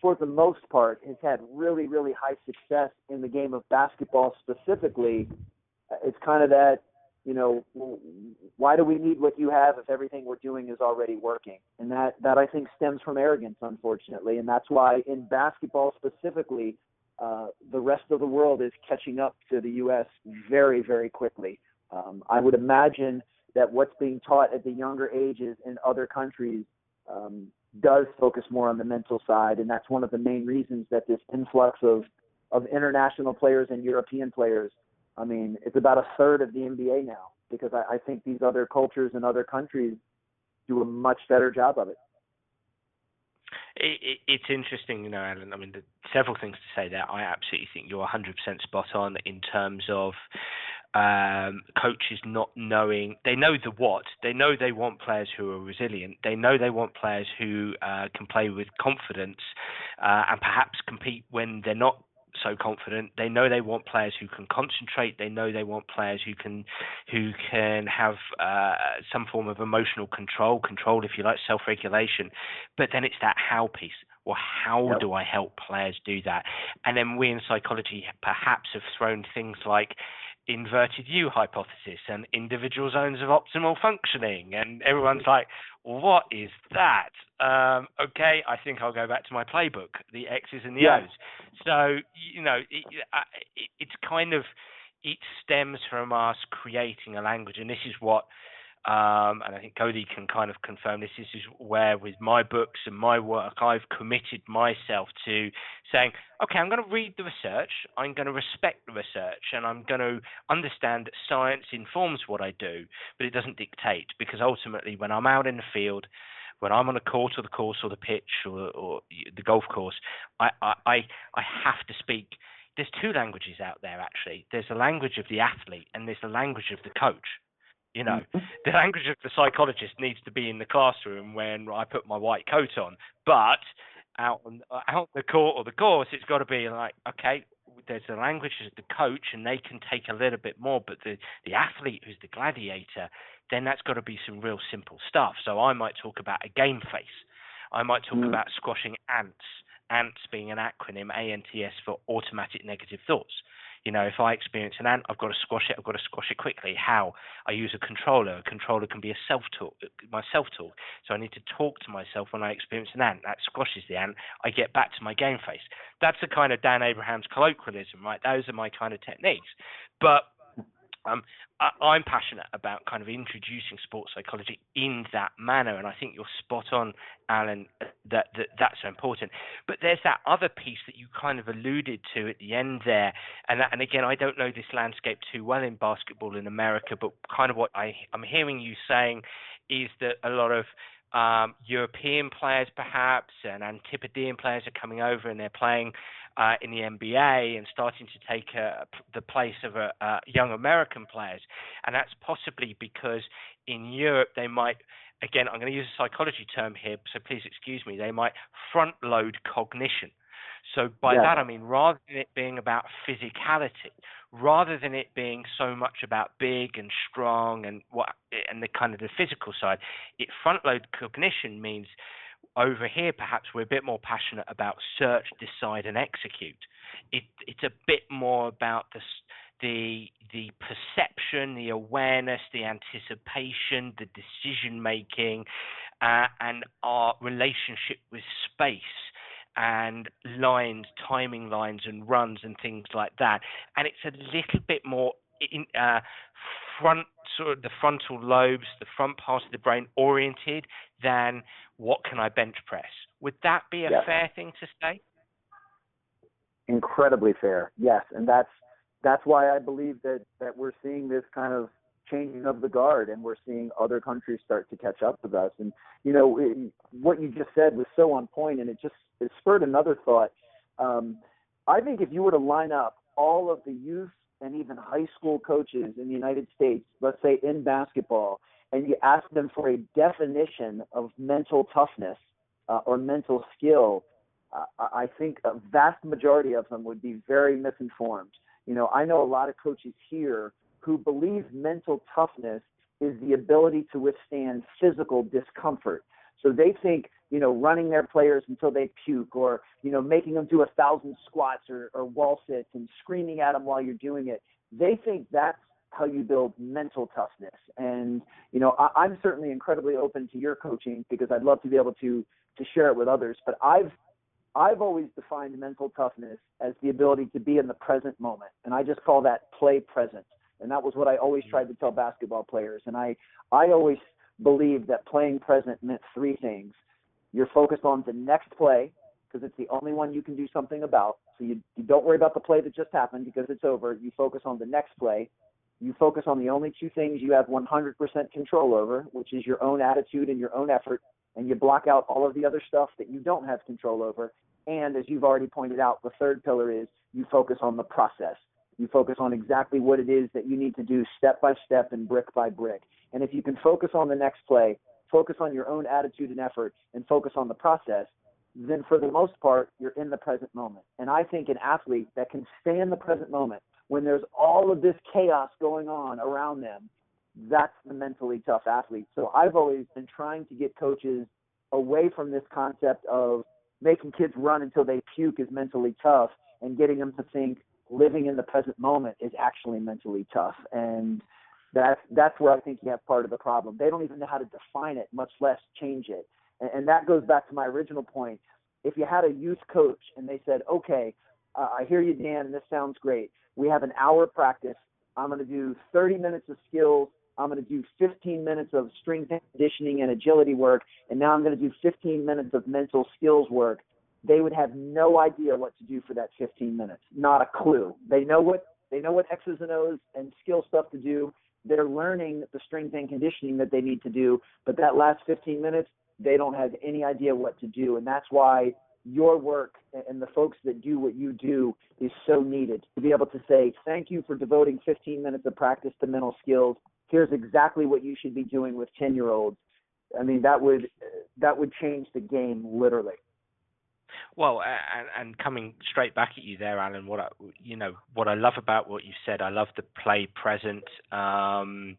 for the most part, has had really, really high success in the game of basketball specifically, it's kind of that, you know, why do we need what you have if everything we're doing is already working? And that, that I think stems from arrogance, unfortunately. And that's why in basketball specifically, uh, the rest of the world is catching up to the U S very, very quickly. Um, I would imagine that what's being taught at the younger ages in other countries um, does focus more on the mental side. And that's one of the main reasons that this influx of, of international players and European players, I mean, it's about a third of the N B A now, because I, I think these other cultures and other countries do a much better job of it. It, it it's interesting, you know, Alan, I mean, the, several things to say there. I absolutely think you're one hundred percent spot on in terms of um, coaches not knowing. They know the what. They know they want players who are resilient. They know they want players who uh, can play with confidence uh, and perhaps compete when they're not so confident. They know they want players who can concentrate. They know they want players who can who can have uh, some form of emotional control, control, if you like, self-regulation. But then it's that how piece. Well, how yep. do I help players do that? And then we in psychology perhaps have thrown things like inverted U hypothesis and individual zones of optimal functioning. And everyone's like, what is that? Um, okay, I think I'll go back to my playbook, the X's and the yeah. O's. So, you know, it, it, it's kind of, it stems from us creating a language. And this is what, um, and I think Cody can kind of confirm this, this is where with my books and my work, I've committed myself to saying, okay, I'm going to read the research, I'm going to respect the research, and I'm going to understand that science informs what I do, but it doesn't dictate, because ultimately when I'm out in the field, when I'm on a court or the course or the pitch or, or the golf course, I, I, I have to speak. There's two languages out there, actually. There's the language of the athlete and there's the language of the coach. You know, the language of the psychologist needs to be in the classroom when I put my white coat on. But out on out the court or the course, it's got to be like, okay, there's the language of the coach and they can take a little bit more, but the, the athlete who's the gladiator, then that's got to be some real simple stuff. So I might talk about a game face. I might talk mm. about squashing ants, ants being an acronym, A N T S for automatic negative thoughts. You know, if I experience an ant, I've got to squash it. I've got to squash it quickly. How? I use a controller. A controller can be a self-talk, my self-talk. So I need to talk to myself when I experience an ant. That squashes the ant. I get back to my game face. That's the kind of Dan Abrahams colloquialism, right? Those are my kind of techniques. But Um, I, I'm passionate about kind of introducing sports psychology in that manner, and I think you're spot on, Alan, that, that that's so important. But there's that other piece that you kind of alluded to at the end there, and that, and again, I don't know this landscape too well in basketball in America, but kind of what I, I'm hearing you saying is that a lot of Um, European players perhaps and Antipodean players are coming over and they're playing uh, in the N B A and starting to take uh, the place of uh, uh, young American players. And that's possibly because in Europe they might, again, I'm going to use a psychology term here, so please excuse me, they might front load cognition. So by yeah. that, I mean, rather than it being about physicality, rather than it being so much about big and strong and what and the kind of the physical side, it front load cognition means over here, perhaps we're a bit more passionate about search, decide and execute. It, it's a bit more about the the the perception, the awareness, the anticipation, the decision making uh, and our relationship with space and lines, timing lines and runs and things like that. And it's a little bit more in, uh, front, sort of the frontal lobes, the front part of the brain oriented than what can I bench press? Would that be a yes. fair thing to say? Incredibly fair, yes. And that's that's why I believe that, that we're seeing this kind of changing of the guard, and we're seeing other countries start to catch up with us. And, you know, it, what you just said was so on point, and it just it spurred another thought. Um, I think if you were to line up all of the youth and even high school coaches in the United States, let's say in basketball, and you ask them for a definition of mental toughness uh, or mental skill, uh, I think a vast majority of them would be very misinformed. You know, I know a lot of coaches here who believe mental toughness is the ability to withstand physical discomfort. So they think, you know, running their players until they puke, or, you know, making them do a thousand squats or, or wall sits and screaming at them while you're doing it. They think that's how you build mental toughness. And, you know, I, I'm certainly incredibly open to your coaching because I'd love to be able to, to share it with others. But I've, I've always defined mental toughness as the ability to be in the present moment. And I just call that play present. And that was what I always tried to tell basketball players. And I, I always believed that playing present meant three things. You're focused on the next play because it's the only one you can do something about. So you, you don't worry about the play that just happened because it's over. You focus on the next play. You focus on the only two things you have one hundred percent control over, which is your own attitude and your own effort. And you block out all of the other stuff that you don't have control over. And as you've already pointed out, the third pillar is you focus on the process. You focus on exactly what it is that you need to do step by step and brick by brick. And if you can focus on the next play, focus on your own attitude and effort, and focus on the process, then for the most part, you're in the present moment. And I think an athlete that can stay in the present moment when there's all of this chaos going on around them, that's the mentally tough athlete. So I've always been trying to get coaches away from this concept of making kids run until they puke is mentally tough and getting them to think, living in the present moment is actually mentally tough. And that's, that's where I think you have part of the problem. They don't even know how to define it, much less change it. And, and that goes back to my original point. If you had a youth coach and they said, okay, uh, I hear you, Dan, and this sounds great. We have an hour practice. I'm going to do thirty minutes of skills. I'm going to do fifteen minutes of strength and conditioning and agility work. And now I'm going to do fifteen minutes of mental skills work. They would have no idea what to do for that fifteen minutes, not a clue. They know what they know what X's and O's and skill stuff to do. They're learning the strength and conditioning that they need to do, but that last fifteen minutes, they don't have any idea what to do. And that's why your work and the folks that do what you do is so needed, to be able to say, thank you for devoting fifteen minutes of practice to mental skills. Here's exactly what you should be doing with ten-year-olds. I mean, that would that would change the game, literally. Well, and, and coming straight back at you there, Alan, what I, you know, what I love about what you said, I love the play present. Um,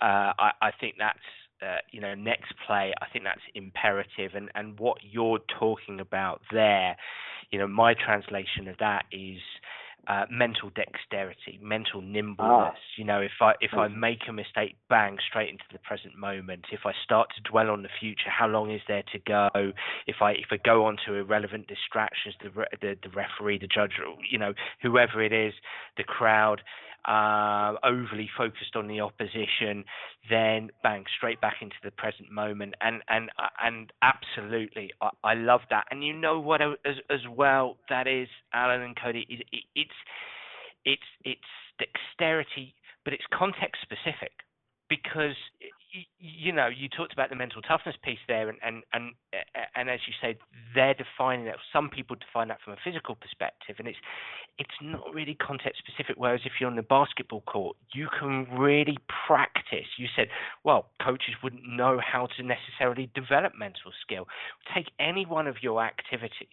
uh, I, I think that's, uh, you know, next play, I think that's imperative. And, and what you're talking about there, you know, my translation of that is uh, mental dexterity, mental nimbleness. Oh. You know, if I if I make a mistake, bang, straight into the present moment. If I start to dwell on the future, how long is there to go? If I if I go on to irrelevant distractions, the re- the, the referee, the judge, you know, whoever it is, the crowd, uh, overly focused on the opposition, then bang, straight back into the present moment. And and and absolutely, I, I love that. And you know what, as as well, that is, Alan and Cody, it, it, it's it's it's dexterity, but it's context specific. Because, you know, you talked about the mental toughness piece there, and, and, and, and as you said, they're defining that. Some people define that from a physical perspective, and it's it's not really context-specific, whereas if you're on the basketball court, you can really practice. You said, well, coaches wouldn't know how to necessarily develop mental skill. Take any one of your activities,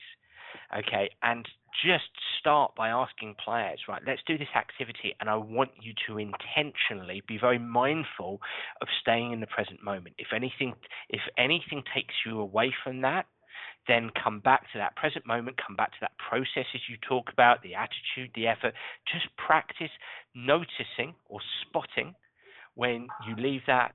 okay, and just start by asking players, right, let's do this activity, and I want you to intentionally be very mindful of staying in the present moment. If anything, if anything takes you away from that, then come back to that present moment, come back to that process as you talk about, the attitude, the effort. Just practice noticing or spotting when you leave that,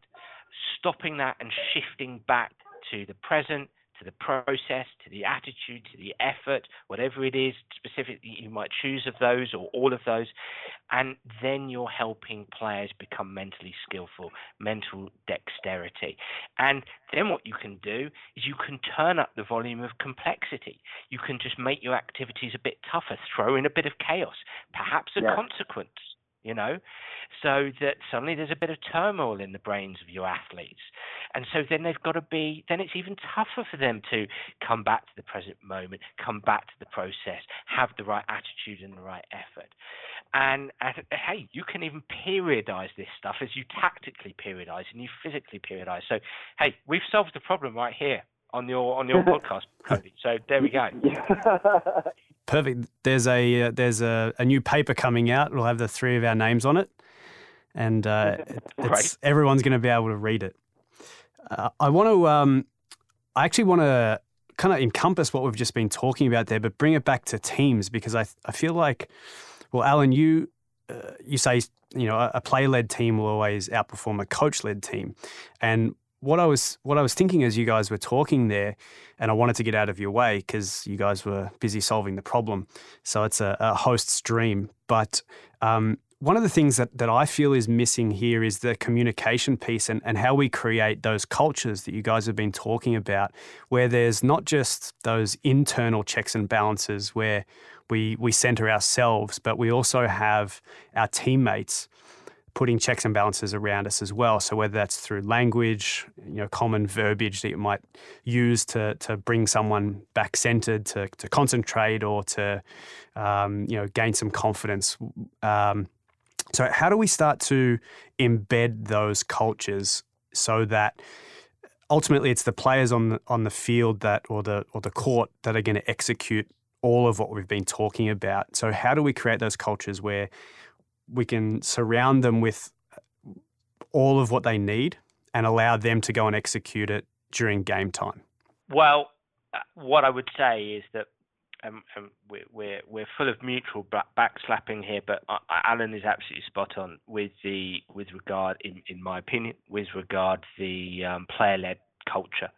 stopping that and shifting back to the present, to the process, to the attitude, to the effort, whatever it is specifically you might choose of those or all of those. And then you're helping players become mentally skillful, mental dexterity. And then what you can do is you can turn up the volume of complexity. You can just make your activities a bit tougher, throw in a bit of chaos, perhaps a yeah. consequence, you know, so that suddenly there's a bit of turmoil in the brains of your athletes. And so then they've got to be, then it's even tougher for them to come back to the present moment, come back to the process, have the right attitude and the right effort. And, and hey, you can even periodize this stuff as you tactically periodize and you physically periodize. So, hey, we've solved the problem right here on your, on your podcast, Cody. So there we go. Perfect. There's a uh, there's a, a new paper coming out. We'll have the three of our names on it, and uh, it, it's, right. everyone's going to be able to read it. Uh, I want to. Um, I actually want to kind of encompass what we've just been talking about there, but bring it back to teams, because I I feel like, well, Alan, you uh, you say you know a, a player-led team will always outperform a coach-led team, and what I was what I was thinking as you guys were talking there, and I wanted to get out of your way because you guys were busy solving the problem. So it's a, a host's dream. But um, one of the things that, that I feel is missing here is the communication piece and, and how we create those cultures that you guys have been talking about, where there's not just those internal checks and balances where we we center ourselves, but we also have our teammates putting checks and balances around us as well. So whether that's through language, you know, common verbiage that you might use to to bring someone back centered, to to concentrate, or to um, you know gain some confidence. Um, so how do we start to embed those cultures so that ultimately it's the players on the, on the field that or the or the court that are going to execute all of what we've been talking about? So how do we create those cultures where we can surround them with all of what they need and allow them to go and execute it during game time? Well, what I would say is that um, um, we're, we're we're full of mutual backslapping here, but uh, Alan is absolutely spot on with the with regard, in, in my opinion, with regard the um, player-led culture.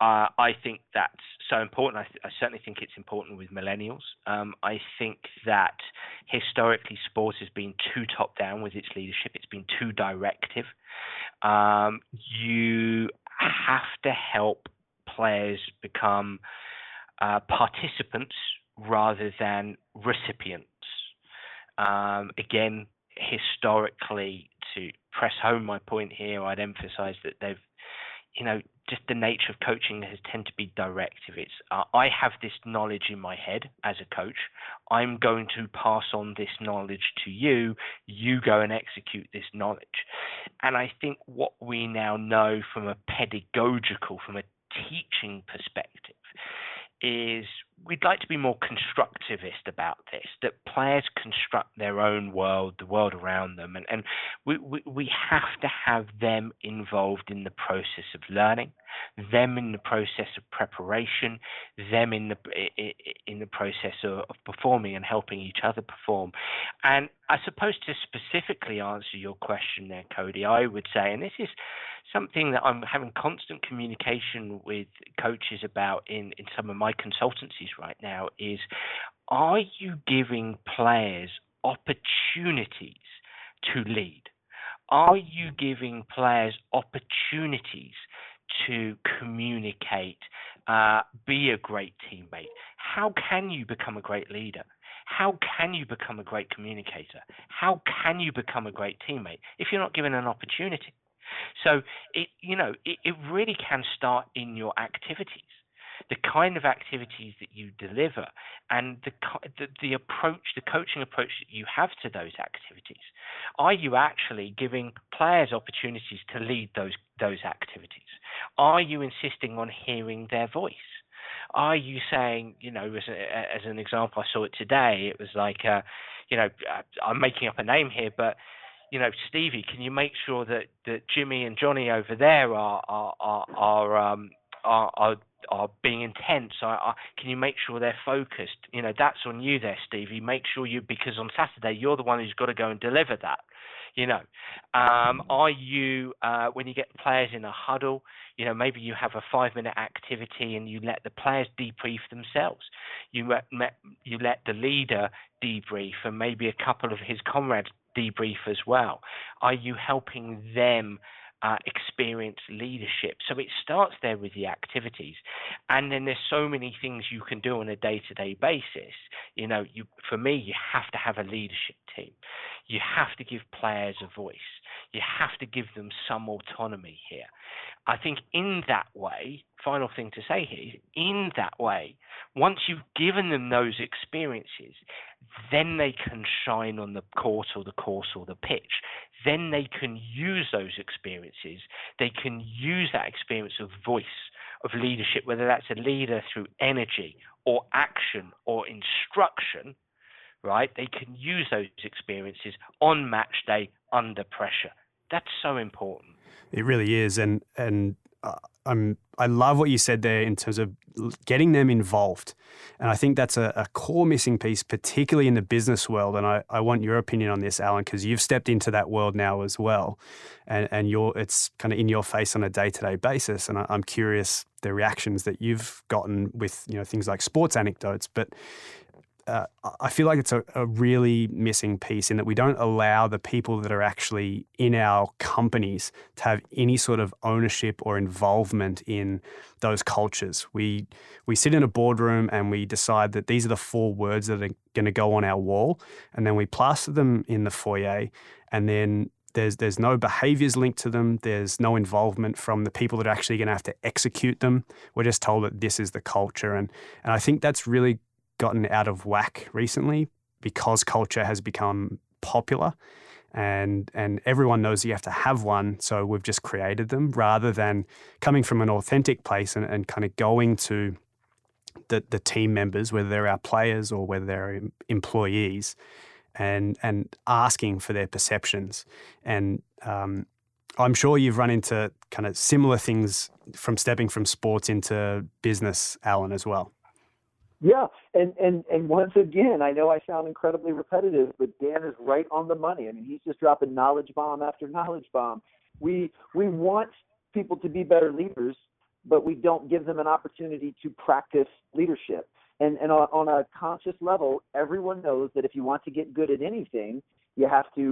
Uh, I think that's so important. I, th- I certainly think it's important with millennials. Um, I think that historically sport has been too top-down with its leadership. It's been too directive. Um, you have to help players become uh, participants rather than recipients. Um, again, historically, to press home my point here, I'd emphasize that they've, you know, just the nature of coaching has tend to be directive. It's uh, I have this knowledge in my head as a coach. I'm going to pass on this knowledge to you. You go and execute this knowledge. And I think what we now know from a pedagogical, from a teaching perspective, is we'd like to be more constructivist about this, that players construct their own world, the world around them, and, and we, we, we have to have them involved in the process of learning, them in the process of preparation, them in the in the process of, of performing and helping each other perform. And I suppose to specifically answer your question there, Cody, I would say, and this is something that I'm having constant communication with coaches about in, in some of my consultancies right now, is are you giving players opportunities to lead? Are you giving players opportunities to communicate, uh, be a great teammate? How can you become a great leader? How can you become a great communicator? How can you become a great teammate if you're not given an opportunity? So, it, you know, it, it really can start in your activities, the kind of activities that you deliver and the, the the approach, the coaching approach that you have to those activities. Are you actually giving players opportunities to lead those those activities? Are you insisting on hearing their voice? Are you saying, you know, as, a, as an example, I saw it today, it was like, uh, you know, I'm making up a name here, but, you know, Stevie, can you make sure that, that Jimmy and Johnny over there are, are, are, are um, Are, are are being intense? Are, are, can you make sure they're focused? You know, that's on you there, Stevie. Make sure you, because on Saturday you're the one who's got to go and deliver that. You know, um, are you uh, when you get players in a huddle? You know, maybe you have a five-minute activity and you let the players debrief themselves. You let, you let the leader debrief and maybe a couple of his comrades debrief as well. Are you helping them Uh, experience leadership? So it starts there with the activities, and then there's so many things you can do on a day-to-day basis. You know, you, for me, you have to have a leadership team. You have to give players a voice. You have to give them some autonomy here. I think in that way, final thing to say here, is in that way, once you've given them those experiences, then they can shine on the court or the course or the pitch. Then they can use those experiences. They can use that experience of voice, of leadership, whether that's a leader through energy or action or instruction, right? They can use those experiences on match day under pressure. That's so important. It really is. And, and uh, I'm, I love what you said there in terms of getting them involved. And I think that's a, a core missing piece, particularly in the business world. And I, I want your opinion on this, Alan, because you've stepped into that world now as well. And, and you're, it's kind of in your face on a day-to-day basis. And I, I'm curious the reactions that you've gotten with, you know, things like sports anecdotes. But uh, I feel like it's a, a really missing piece in that we don't allow the people that are actually in our companies to have any sort of ownership or involvement in those cultures. We we sit in a boardroom and we decide that these are the four words that are going to go on our wall, and then we plaster them in the foyer, and then There's there's no behaviours linked to them. There's no involvement from the people that are actually going to have to execute them. We're just told that this is the culture. And, and I think that's really gotten out of whack recently because culture has become popular and and everyone knows you have to have one, so we've just created them rather than coming from an authentic place and, and kind of going to the, the team members, whether they're our players or whether they're employees, and and asking for their perceptions. And um, I'm sure you've run into kind of similar things from stepping from sports into business, Alan, as well. Yeah, and, and, and once again, I know I sound incredibly repetitive, but Dan is right on the money. I mean, he's just dropping knowledge bomb after knowledge bomb. We we want people to be better leaders, but we don't give them an opportunity to practice leadership. And, and on a conscious level, everyone knows that if you want to get good at anything, you have to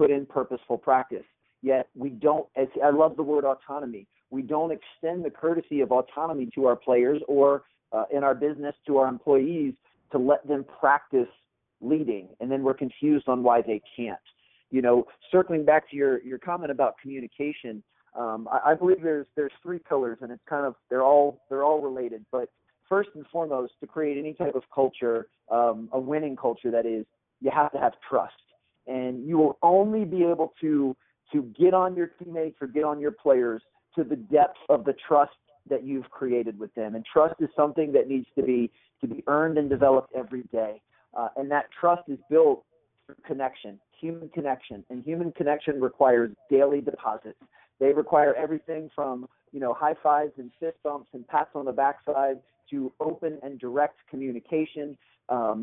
put in purposeful practice. Yet we don't, as I love the word autonomy, we don't extend the courtesy of autonomy to our players or uh, in our business to our employees to let them practice leading. And then we're confused on why they can't. You know, circling back to your, your comment about communication, um, I, I believe there's there's three pillars, and it's kind of, they're all they're all related, but first and foremost, to create any type of culture, um, a winning culture that is, you have to have trust. And you will only be able to to get on your teammates or get on your players to the depth of the trust that you've created with them. And trust is something that needs to be to be earned and developed every day. Uh, and that trust is built through connection, human connection. And human connection requires daily deposits. They require everything from, you know, high fives and fist bumps and pats on the backside to open and direct communication. Um,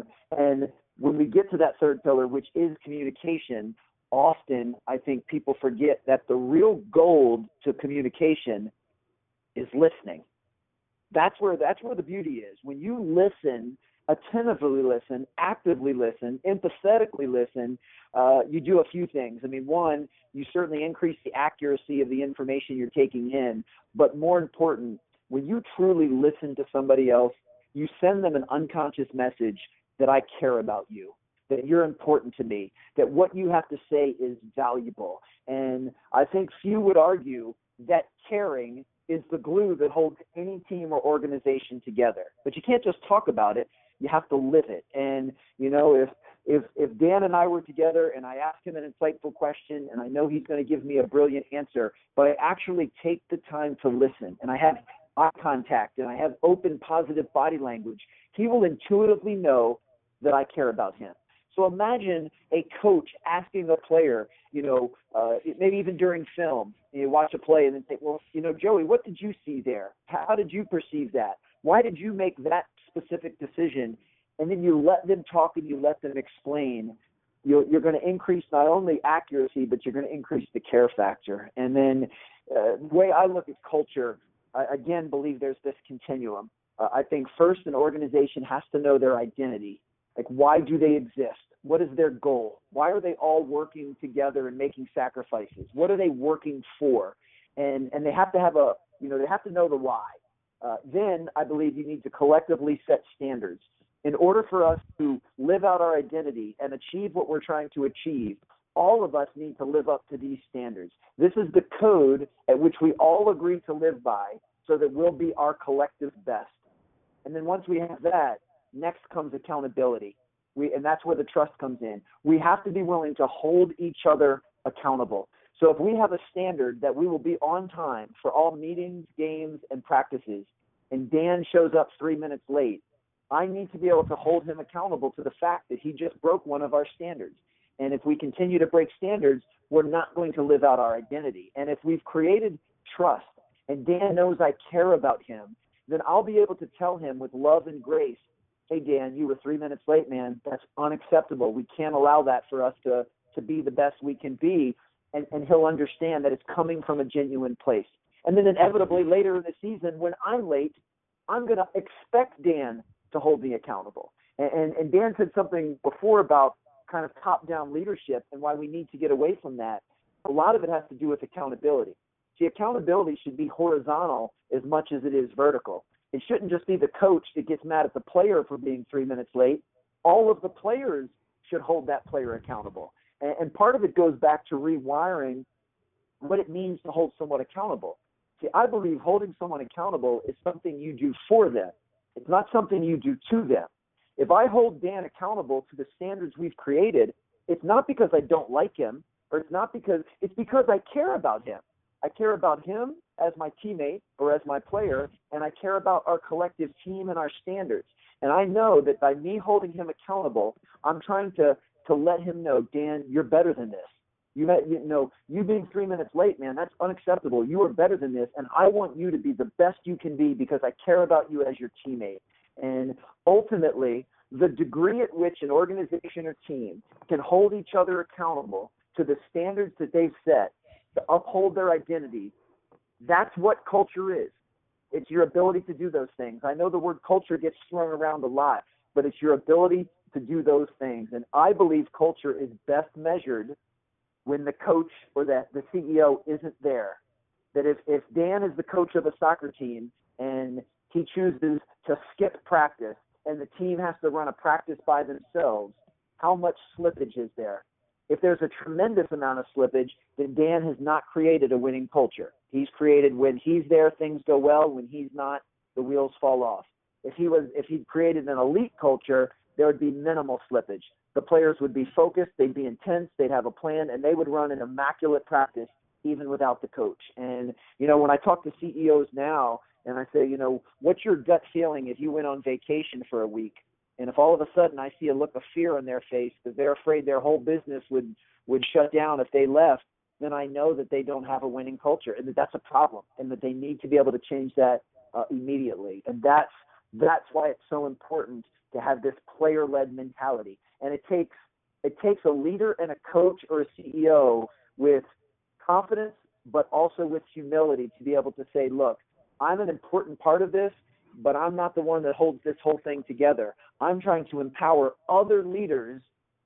and when we get to that third pillar, which is communication, often I think people forget that the real gold to communication is listening. That's where that's where the beauty is. When you listen attentively listen, actively listen, empathetically listen, uh, you do a few things. I mean, one, you certainly increase the accuracy of the information you're taking in. But more important, when you truly listen to somebody else, you send them an unconscious message that I care about you, that you're important to me, that what you have to say is valuable. And I think few would argue that caring is the glue that holds any team or organization together. But you can't just talk about it. You have to live it. And, you know, if if if Dan and I were together and I asked him an insightful question and I know he's going to give me a brilliant answer, but I actually take the time to listen and I have eye contact and I have open, positive body language, he will intuitively know that I care about him. So imagine a coach asking a player, you know, uh, maybe even during film, you watch a play and then think, well, you know, Joey, what did you see there? How did you perceive that? Why did you make that specific decision? And then you let them talk and you let them explain. You're, you're going to increase not only accuracy, but you're going to increase the care factor. And then uh, the way I look at culture, I, again, believe there's this continuum. Uh, I think first an organization has to know their identity. Like, why do they exist? What is their goal? Why are they all working together and making sacrifices? What are they working for? And and they have to have a, you know, they have to know the why. Uh, then I believe you need to collectively set standards. In order for us to live out our identity and achieve what we're trying to achieve, all of us need to live up to these standards. This is the code at which we all agree to live by so that we'll be our collective best. And then once we have that, next comes accountability. We, and that's where the trust comes in. We have to be willing to hold each other accountable. So if we have a standard that we will be on time for all meetings, games, and practices, and Dan shows up three minutes late, I need to be able to hold him accountable to the fact that he just broke one of our standards. And if we continue to break standards, we're not going to live out our identity. And if we've created trust and Dan knows I care about him, then I'll be able to tell him with love and grace, hey, Dan, you were three minutes late, man. That's unacceptable. We can't allow that for us to, to be the best we can be. And, and he'll understand that it's coming from a genuine place. And then inevitably later in the season, when I'm late, I'm going to expect Dan to hold me accountable. And, and, and Dan said something before about kind of top-down leadership and why we need to get away from that. A lot of it has to do with accountability. See, accountability should be horizontal as much as it is vertical. It shouldn't just be the coach that gets mad at the player for being three minutes late. All of the players should hold that player accountable. And, and part of it goes back to rewiring what it means to hold someone accountable. See, I believe holding someone accountable is something you do for them. It's not something you do to them. If I hold Dan accountable to the standards we've created, it's not because I don't like him, or it's not because – it's because I care about him. I care about him as my teammate or as my player, and I care about our collective team and our standards. And I know that by me holding him accountable, I'm trying to, to let him know, Dan, you're better than this. You, you know, you being three minutes late, man, that's unacceptable. You are better than this, and I want you to be the best you can be because I care about you as your teammate. And ultimately, the degree at which an organization or team can hold each other accountable to the standards that they've set to uphold their identity, that's what culture is. It's your ability to do those things. I know the word culture gets thrown around a lot, but it's your ability to do those things. And I believe culture is best measured when the coach or the, the C E O isn't there. That if, if Dan is the coach of a soccer team and he chooses to skip practice and the team has to run a practice by themselves, how much slippage is there? If there's a tremendous amount of slippage, then Dan has not created a winning culture. He's created when he's there, things go well. When he's not, the wheels fall off. If he was, if he created an elite culture, there would be minimal slippage. The players would be focused, they'd be intense, they'd have a plan, and they would run an immaculate practice even without the coach. And, you know, when I talk to C E Os now and I say, you know, what's your gut feeling if you went on vacation for a week? And if all of a sudden I see a look of fear on their face because they're afraid their whole business would, would shut down if they left, then I know that they don't have a winning culture and that that's a problem and that they need to be able to change that uh, immediately. And that's, that's why it's so important to have this player-led mentality. And it takes, it takes a leader and a coach or a C E O with confidence but also with humility to be able to say, look, I'm an important part of this. but I'm not the one that holds this whole thing together. I'm trying to empower other leaders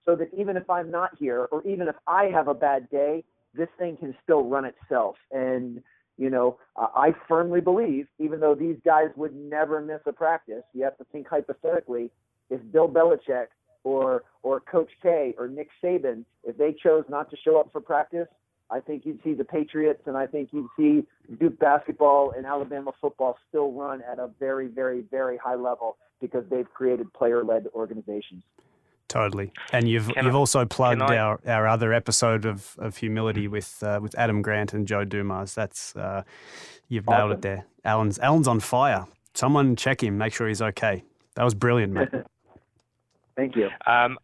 so that even if I'm not here, or even if I have a bad day, this thing can still run itself. And, you know, I firmly believe, even though these guys would never miss a practice, you have to think hypothetically, if Bill Belichick or or Coach K or Nick Saban, if they chose not to show up for practice, I think you'd see the Patriots, and I think you'd see Duke basketball and Alabama football still run at a very, very, very high level because they've created player-led organizations. Totally. And you've can you've I, also plugged our, our other episode of, of Humility with uh, with Adam Grant and Joe Dumas. That's uh, you've awesome. nailed it there. Alan's Alan's on fire. Someone check him, make sure he's okay. That was brilliant, mate. Thank you. Um,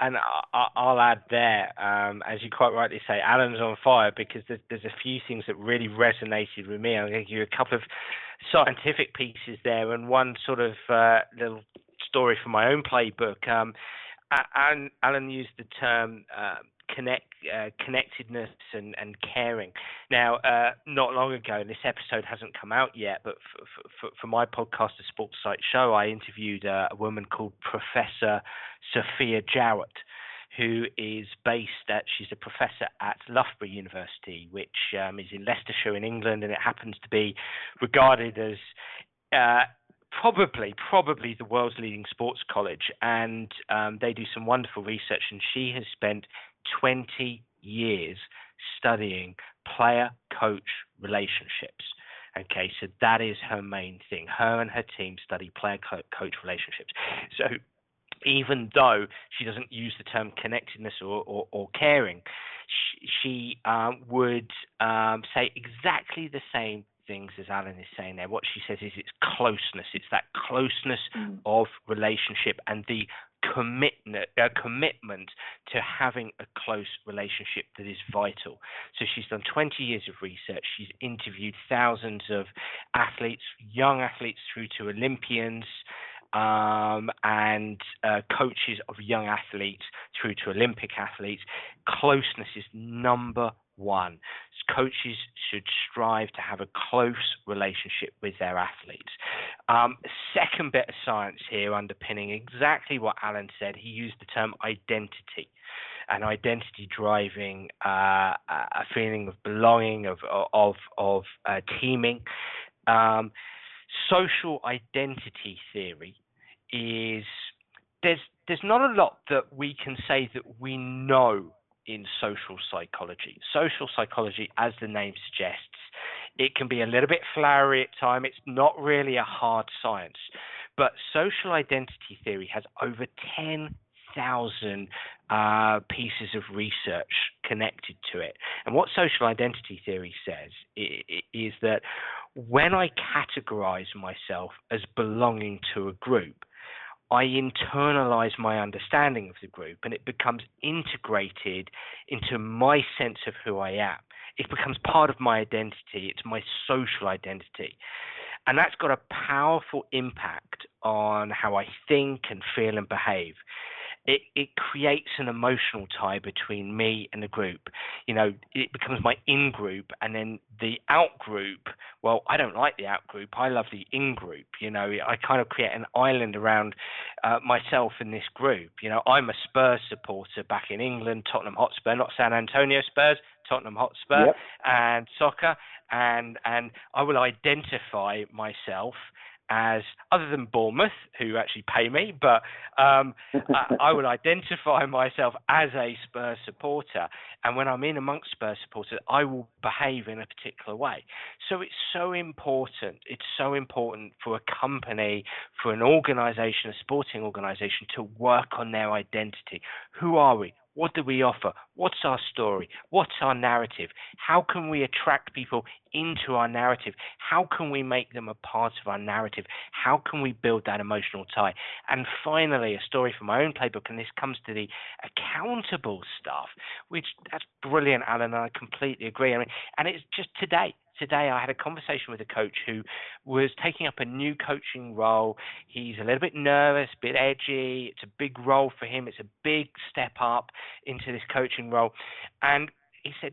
And I'll add there, um, as you quite rightly say, Alan's on fire because there's, there's a few things that really resonated with me. I'm going to give you a couple of scientific pieces there and one sort of uh, little story from my own playbook. Um, Alan, Alan used the term uh, connect, uh, connectedness and, and caring. Now, uh, not long ago, and this episode hasn't come out yet, but for, for, for my podcast, The Sports Psych Show, I interviewed uh, a woman called Professor Sophia Jowett, who is based at, she's a professor at Loughborough University, which um, is in Leicestershire in England, and it happens to be regarded as uh, probably, probably the world's leading sports college. And um, they do some wonderful research, and she has spent twenty years studying player-coach relationships. Okay, so that is her main thing. Her and her team study player-coach relationships. So even though she doesn't use the term connectedness or, or, or caring, she, she um, would um, say exactly the same things as Alan is saying there. What she says is it's closeness. It's that closeness mm. of relationship and the commitment, uh, commitment to having a close relationship that is vital. So she's done twenty years of research. She's interviewed thousands of athletes, young athletes through to Olympians, Um, and uh, coaches of young athletes through to Olympic athletes. Closeness is number one. Coaches should strive to have a close relationship with their athletes. Um, second bit of science here underpinning exactly what Alan said, he used the term identity. And identity driving uh, a feeling of belonging, of, of, of uh, teaming. Um, social identity theory is there's there's not a lot that we can say that we know in social psychology. Social psychology, as the name suggests, it can be a little bit flowery at times. It's not really a hard science. But social identity theory has over ten thousand uh, pieces of research connected to it. And what social identity theory says is that when I categorize myself as belonging to a group, I internalize my understanding of the group and it becomes integrated into my sense of who I am. It becomes part of my identity. It's my social identity. And that's got a powerful impact on how I think and feel and behave. It, it creates an emotional tie between me and the group. You know, it becomes my in-group and then the out-group. Well, I don't like the out-group. I love the in-group. You know, I kind of create an island around uh, myself in this group. You know, I'm a Spurs supporter back in England, Tottenham Hotspur, not San Antonio Spurs, Tottenham Hotspur yep. and soccer. And, and I will identify myself as, other than Bournemouth, who actually pay me, but um, I, I would identify myself as a Spurs supporter. And when I'm in amongst Spurs supporters, I will behave in a particular way. So it's so important. It's so important for a company, for an organisation, a sporting organisation, to work on their identity. Who are we? What do we offer? What's our story? What's our narrative? How can we attract people into our narrative? How can we make them a part of our narrative? How can we build that emotional tie? And finally, a story from my own playbook, and this comes to the accountable stuff, which that's brilliant, Alan, and I completely agree. I mean, and it's just today. Today, I had a conversation with a coach who was taking up a new coaching role. He's a little bit nervous, a bit edgy. It's a big role for him. It's a big step up into this coaching role. And he said,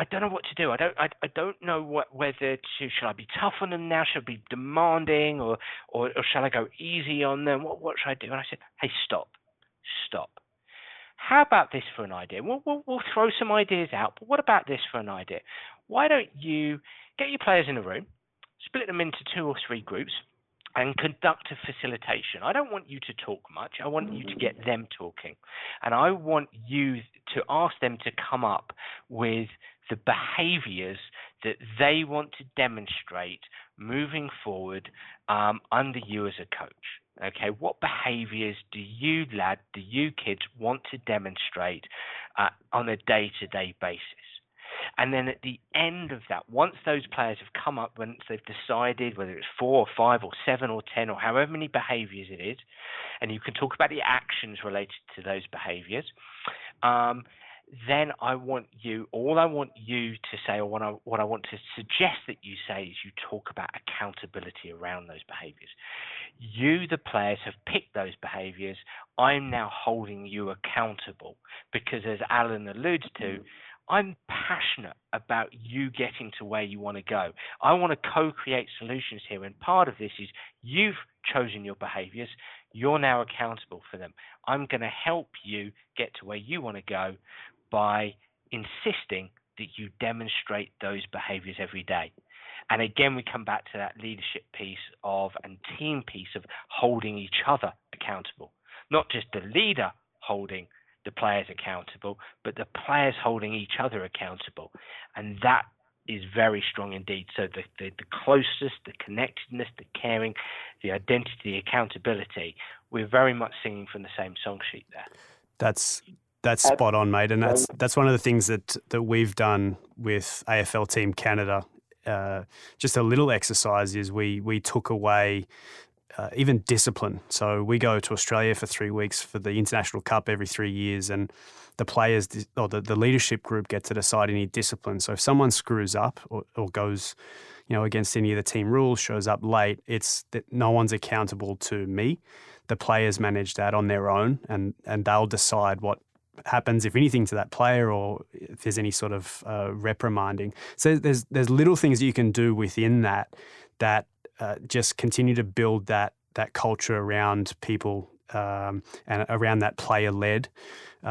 I don't know what to do. I don't. I, I don't know what whether to. Should I be tough on them now? Should I be demanding, or, or or shall I go easy on them? What what should I do? And I said, hey, stop, stop. How about this for an idea? We'll, we'll we'll throw some ideas out. But what about this for an idea? Why don't you get your players in a room, split them into two or three groups, and conduct a facilitation. I don't want you to talk much. I want you to get them talking. And I want you to ask them to come up with the behaviors that they want to demonstrate moving forward um, under you as a coach. Okay, what behaviors do you lad, do you kids want to demonstrate uh, on a day-to-day basis? And then at the end of that, once those players have come up, once they've decided whether it's four or five or seven or ten or however many behaviors it is, and you can talk about the actions related to those behaviors, um, then I want you, all I want you to say, or what I, what I want to suggest that you say is you talk about accountability around those behaviors. You, the players, have picked those behaviors. I'm now holding you accountable because, as Alan alludes to, I'm passionate about you getting to where you want to go. I want to co-create solutions here, and part of this is you've chosen your behaviors. You're now accountable for them. I'm going to help you get to where you want to go by insisting that you demonstrate those behaviors every day. And again, we come back to that leadership piece of and team piece of holding each other accountable, not just the leader holding the players accountable, but the players holding each other accountable. And that is very strong indeed. So the, the, the closeness, the connectedness, the caring, the identity, the accountability, we're very much singing from the same song sheet there. That's that's spot on, mate. And that's that's one of the things that, that we've done with A F L Team Canada. Uh, just a little exercise is we we took away Uh, even discipline. So we go to Australia for three weeks for the International Cup every three years and the players or the, the leadership group get to decide any discipline. So if someone screws up or, or goes, you know, against any of the team rules, shows up late, it's that no one's accountable to me. The players manage that on their own and, and they'll decide what happens, if anything, to that player or if there's any sort of uh, reprimanding. So there's, there's little things that you can do within that that Uh, just continue to build that that culture around people um, and around that player-led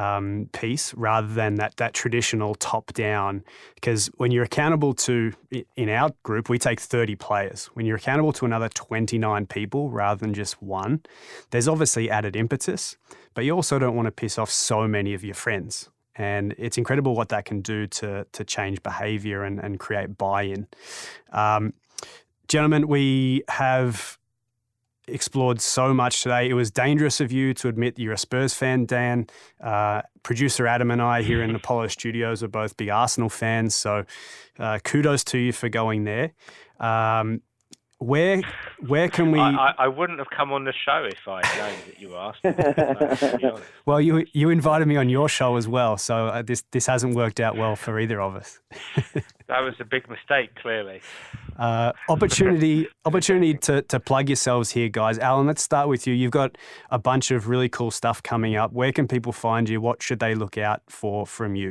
um, piece rather than that that traditional top-down. Because when you're accountable to, in our group, we take thirty players. When you're accountable to another twenty-nine people rather than just one, there's obviously added impetus, but you also don't want to piss off so many of your friends. And it's incredible what that can do to to change behaviour and, and create buy-in. Um Gentlemen, we have explored so much today. It was dangerous of you to admit you're a Spurs fan, Dan. Uh, producer Adam and I here in Apollo Studios are both big Arsenal fans, so uh, kudos to you for going there. Um, where where can we... I, I, I wouldn't have come on the show if I had known that you asked. No, well, you you invited me on your show as well, so uh, this, this hasn't worked out well for either of us. That was a big mistake, clearly. Uh, opportunity opportunity to, to plug yourselves here, guys. Alan, let's start with you. You've got a bunch of really cool stuff coming up. Where can people find you? What should they look out for from you?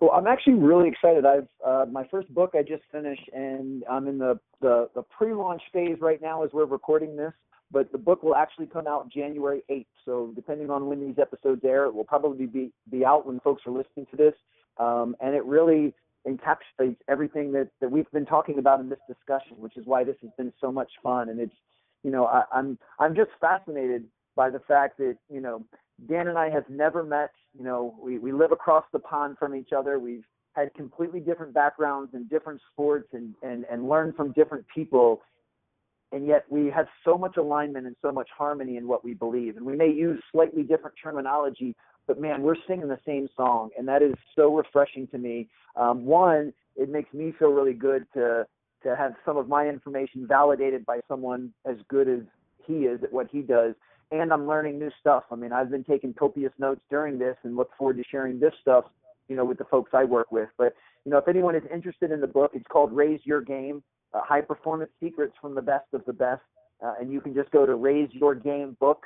Well, I'm actually really excited. I've uh, my first book I just finished, and I'm in the, the, the pre-launch phase right now as we're recording this. But the book will actually come out January eighth. So depending on when these episodes air, it will probably be, be out when folks are listening to this. Um, and it really encapsulates everything that, that we've been talking about in this discussion, which is why this has been so much fun. And it's, you know, I, I'm I'm just fascinated by the fact that, you know, Dan and I have never met. You know, we, we live across the pond from each other. We've had completely different backgrounds and different sports and, and, and learned from different people. And yet we have so much alignment and so much harmony in what we believe. And we may use slightly different terminology, but man, we're singing the same song, and that is so refreshing to me. Um, one, it makes me feel really good to to have some of my information validated by someone as good as he is at what he does, and I'm learning new stuff. I mean, I've been taking copious notes during this and look forward to sharing this stuff, you know, with the folks I work with. But, you know, if anyone is interested in the book, it's called Raise Your Game, uh, High Performance Secrets from the Best of the Best, uh, and you can just go to raise your game book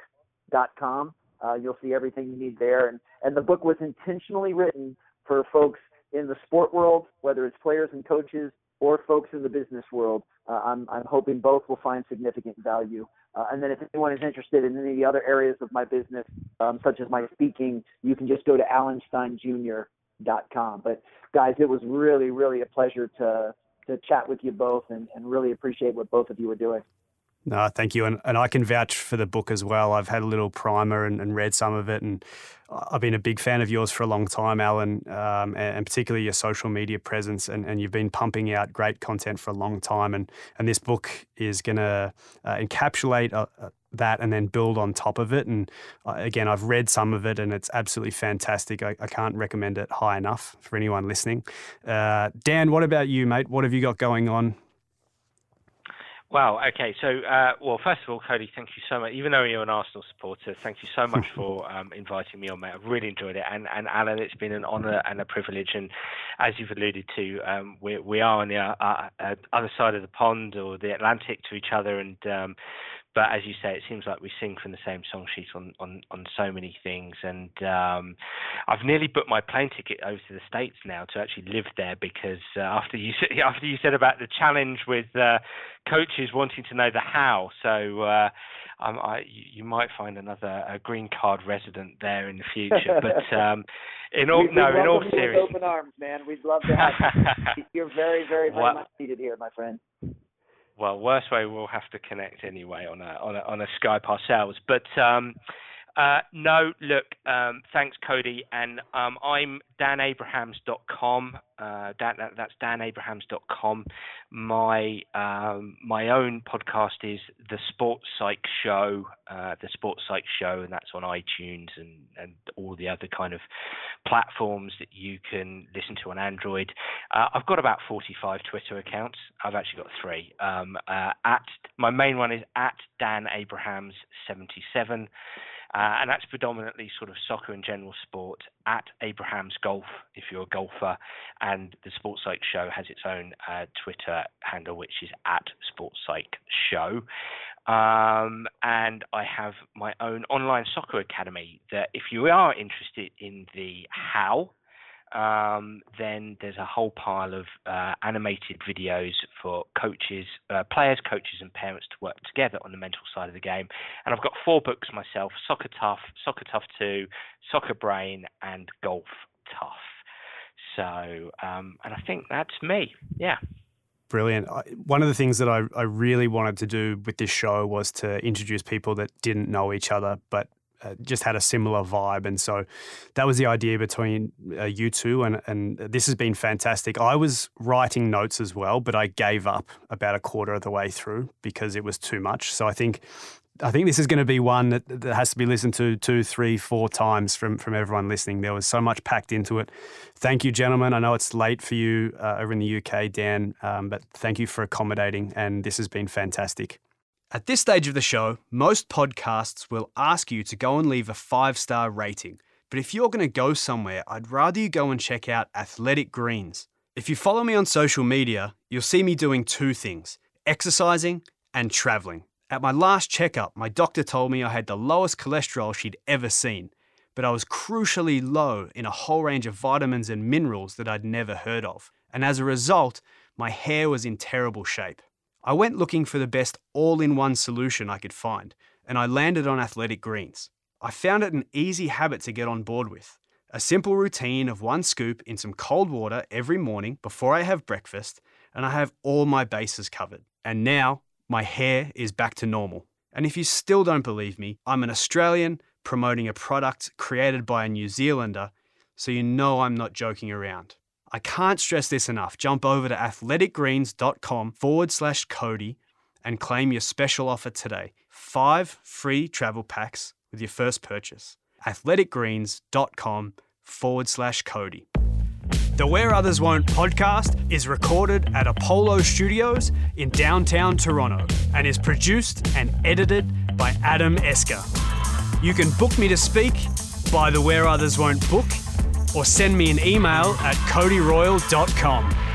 dot com. Uh, you'll see everything you need there. And, and the book was intentionally written for folks in the sport world, whether it's players and coaches or folks in the business world. Uh, I'm, I'm hoping both will find significant value. Uh, and then if anyone is interested in any of the other areas of my business, um, such as my speaking, you can just go to alan stein junior dot com. But guys, it was really, really a pleasure to to chat with you both, and, and really appreciate what both of you are doing. No, thank you. And and I can vouch for the book as well. I've had a little primer and, and read some of it. And I've been a big fan of yours for a long time, Alan, um, and, and particularly your social media presence. And, and you've been pumping out great content for a long time. And, and this book is going to uh, encapsulate a, a that and then build on top of it. And uh, again, I've read some of it and it's absolutely fantastic. I, I can't recommend it high enough for anyone listening. Uh, Dan, what about you, mate? What have you got going on? Wow. Okay. So, uh, well, first of all, Cody, thank you so much. Even though you're an Arsenal supporter, thank you so much for um, inviting me on, mate. I've really enjoyed it. And, and Alan, it's been an honour and a privilege. And as you've alluded to, um, we, we are on the uh, uh, other side of the pond or the Atlantic to each other. And um, but as you say, it seems like we sing from the same song sheet on, on, on so many things. And um, I've nearly booked my plane ticket over to the States now to actually live there, because uh, after you after you said about the challenge with uh, coaches wanting to know the how, so uh, um, I, you might find another a green card resident there in the future. But um, in all no, in all seriousness, open arms, man. We'd love to have you. You're very, very, very well, much needed here, my friend. Well, worst way, we'll have to connect anyway on a on a, on a Skype ourselves. But um, uh, no, look, um, thanks, Cody. And um, I'm dan abrahams dot com. Uh, that, that, that's dan abrahams dot com. My um, my own podcast is The Sports Psych Show, uh, The Sports Psych Show, and that's on iTunes and, and all the other kind of platforms that you can listen to on Android. Uh, I've got about forty-five Twitter accounts. I've actually got three. Um, uh, at my main one is at dan abrahams seventy-seven. Uh, and that's predominantly sort of soccer and general sport, at Abrahams Golf, if you're a golfer. And the Sports Psych Show has its own uh, Twitter handle, which is at Sports Psych Show. Um, and I have my own online soccer academy that if you are interested in the how, um, then there's a whole pile of uh, animated videos for coaches, uh, players, coaches and parents to work together on the mental side of the game. And I've got four books myself: Soccer Tough, Soccer Tough two, Soccer Brain and Golf Tough. So, um, and I think that's me. Yeah. Brilliant. I, one of the things that I, I really wanted to do with this show was to introduce people that didn't know each other, but Uh, just had a similar vibe. And so that was the idea between uh, you two, and, and this has been fantastic. I was writing notes as well, but I gave up about a quarter of the way through because it was too much. So I think I think this is going to be one that, that has to be listened to two, three, four times from, from everyone listening. There was so much packed into it. Thank you, gentlemen. I know it's late for you uh, over in the U K, Dan, um, but thank you for accommodating, and this has been fantastic. At this stage of the show, most podcasts will ask you to go and leave a five-star rating. But if you're going to go somewhere, I'd rather you go and check out Athletic Greens. If you follow me on social media, you'll see me doing two things: exercising and traveling. At my last checkup, my doctor told me I had the lowest cholesterol she'd ever seen, but I was crucially low in a whole range of vitamins and minerals that I'd never heard of. And as a result, my hair was in terrible shape. I went looking for the best all-in-one solution I could find, and I landed on Athletic Greens. I found it an easy habit to get on board with. A simple routine of one scoop in some cold water every morning before I have breakfast, and I have all my bases covered. And now, my hair is back to normal. And if you still don't believe me, I'm an Australian promoting a product created by a New Zealander, so you know I'm not joking around. I can't stress this enough. Jump over to athleticgreens.com forward slash Cody and claim your special offer today. Five free travel packs with your first purchase. athleticgreens.com forward slash Cody. The Where Others Won't podcast is recorded at Apollo Studios in downtown Toronto and is produced and edited by Adam Esker. You can book me to speak by the Where Others Won't book, or send me an email at cody royal dot com.